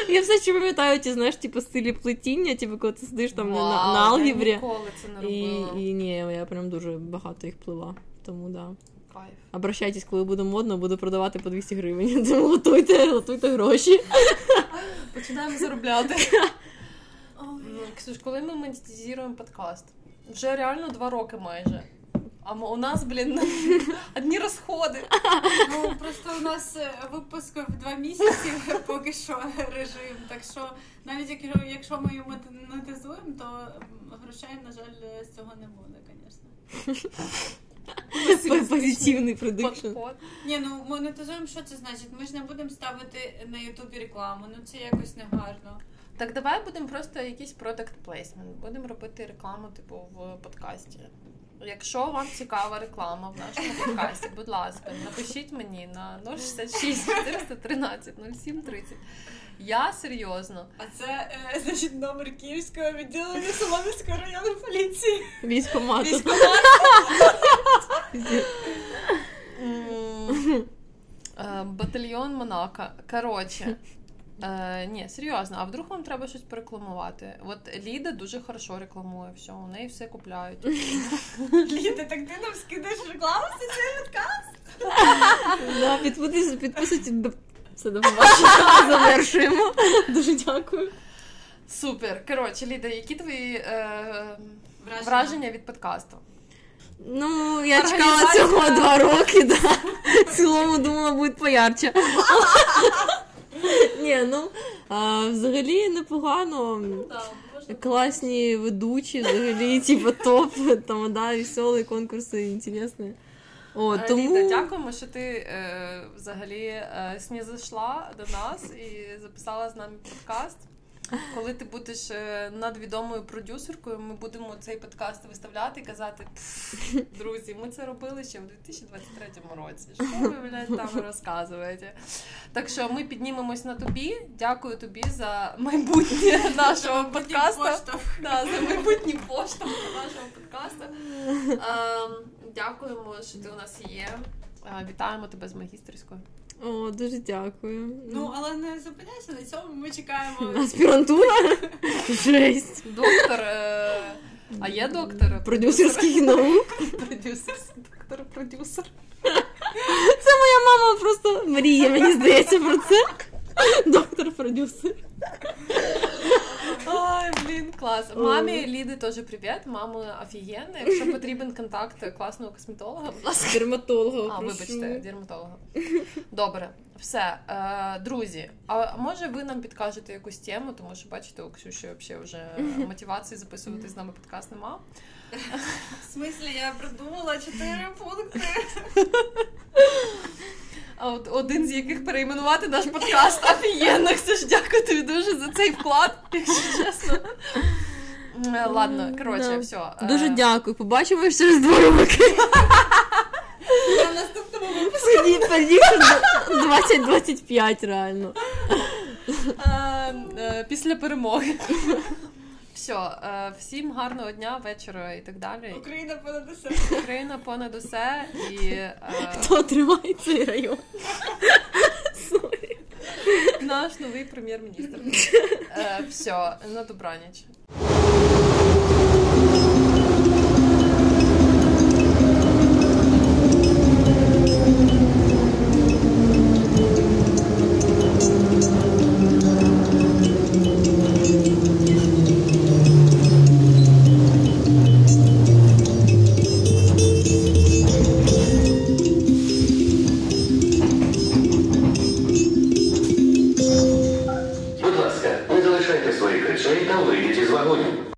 Я все ще пам'ятаю, ті, знаєш, типу, стилі плетіння, типу, коли ти сидиш там Вау, на, на алгебрі. Я ніколи це не робила. І, і ні, я прям дуже багато їх плила, тому да. Кайф. Обращайтесь, коли буде модно, буду продавати по двісті гривень. Тому готуйте, готуйте гроші. Починаємо заробляти. Ксюш, коли ми монетизуємо подкаст? Вже реально два роки майже. А у нас, блін, одні розходи. Ну, просто у нас випусків два місяці, поки що режим. Так що, навіть якщо ми її монетизуємо, то грошей, на жаль, з цього не буде, звісно. Позитивний продикшн. Ні, ну монетизуємо, що це значить? Ми ж не будемо ставити на Ютубі рекламу, ну це якось негарно. Так давай будемо просто якийсь product placement, будемо робити рекламу типу в подкасті. Якщо вам цікава реклама в нашому подкасті, будь ласка, напишіть мені на нуль шість шість чотири один три нуль сім три нуль. Я серйозно. А це, е, значить, номер Київського відділення Солом'янського району поліції. Військкомату. Військкомату. Батальйон Монако. Коротше. Е, ні, серйозно, а вдруг вам треба щось порекламувати? От Ліда дуже хорошо рекламує все, у неї все купляють. Ліда, так ти нам скидаєш рекламу за цей відказ? Підписуйтесь, підписуйтесь. Все, до побачення, завершуємо. Дуже дякую. Супер. Коротше, Ліда, які твої е, враження. враження від подкасту? Ну, я чекала цього два роки, да. В цілому думала, буде поярче. Ні, ну, а, взагалі непогано, класні ведучі, взагалі, типу, топ, там, да, веселі конкурси, інтересні. О, тому... Ліда, дякуємо, що ти е, взагалі е, снізайшла до нас і записала з нами подкаст. Коли ти будеш надвідомою продюсеркою, ми будемо цей подкаст виставляти і казати: друзі, ми це робили ще в дві тисячі двадцять третьому році. Що ви, блядь, там розказуєте? Так що ми піднімемось на тобі. Дякую тобі за майбутнє нашого подкасту. Да, за майбутній поштовх нашого подкасту. Дякуємо, що ти у нас є. Вітаємо тебе з магістерською. О, дуже дякую. Ну, але не зупиняйся на цьому, ми чекаємо. Аспірантура? Жесть. Доктор. Е... А є доктор? Продюсерських наук. Продюсерський доктор, продюсер. Це моя мама просто мріє, мені здається, про це. Доктор-продюсер. Ой, блін, клас. Мамі Ліди теж привіт. Мама офігенна. Якщо потрібен контакт класного косметолога, будь ласка. Дерматолога. А, вибачте, дерматолога. Добре, все. Друзі, а може ви нам підкажете якусь тему, тому що, бачите, у Ксюші взагалі вже мотивації записувати з нами подкаст нема. В смислі, я придумала чотири пункти. От один з яких перейменувати наш подкаст. Офігенно, Ксюш, дякую тобі дуже за цей вклад, якщо чесно. Ладно, коротше, да. все. Дуже дякую. Побачимось через два роки. На наступному випуску. двадцять двадцять п'ять, реально. Після перемоги. Все, всім гарного дня, вечора і так далі. Україна понад усе. Україна понад усе. І, хто тримає цей район? Sorry. Наш новий прем'єр-міністр. Все, на добраніч. Свої кричей та вийдіть із вагонів.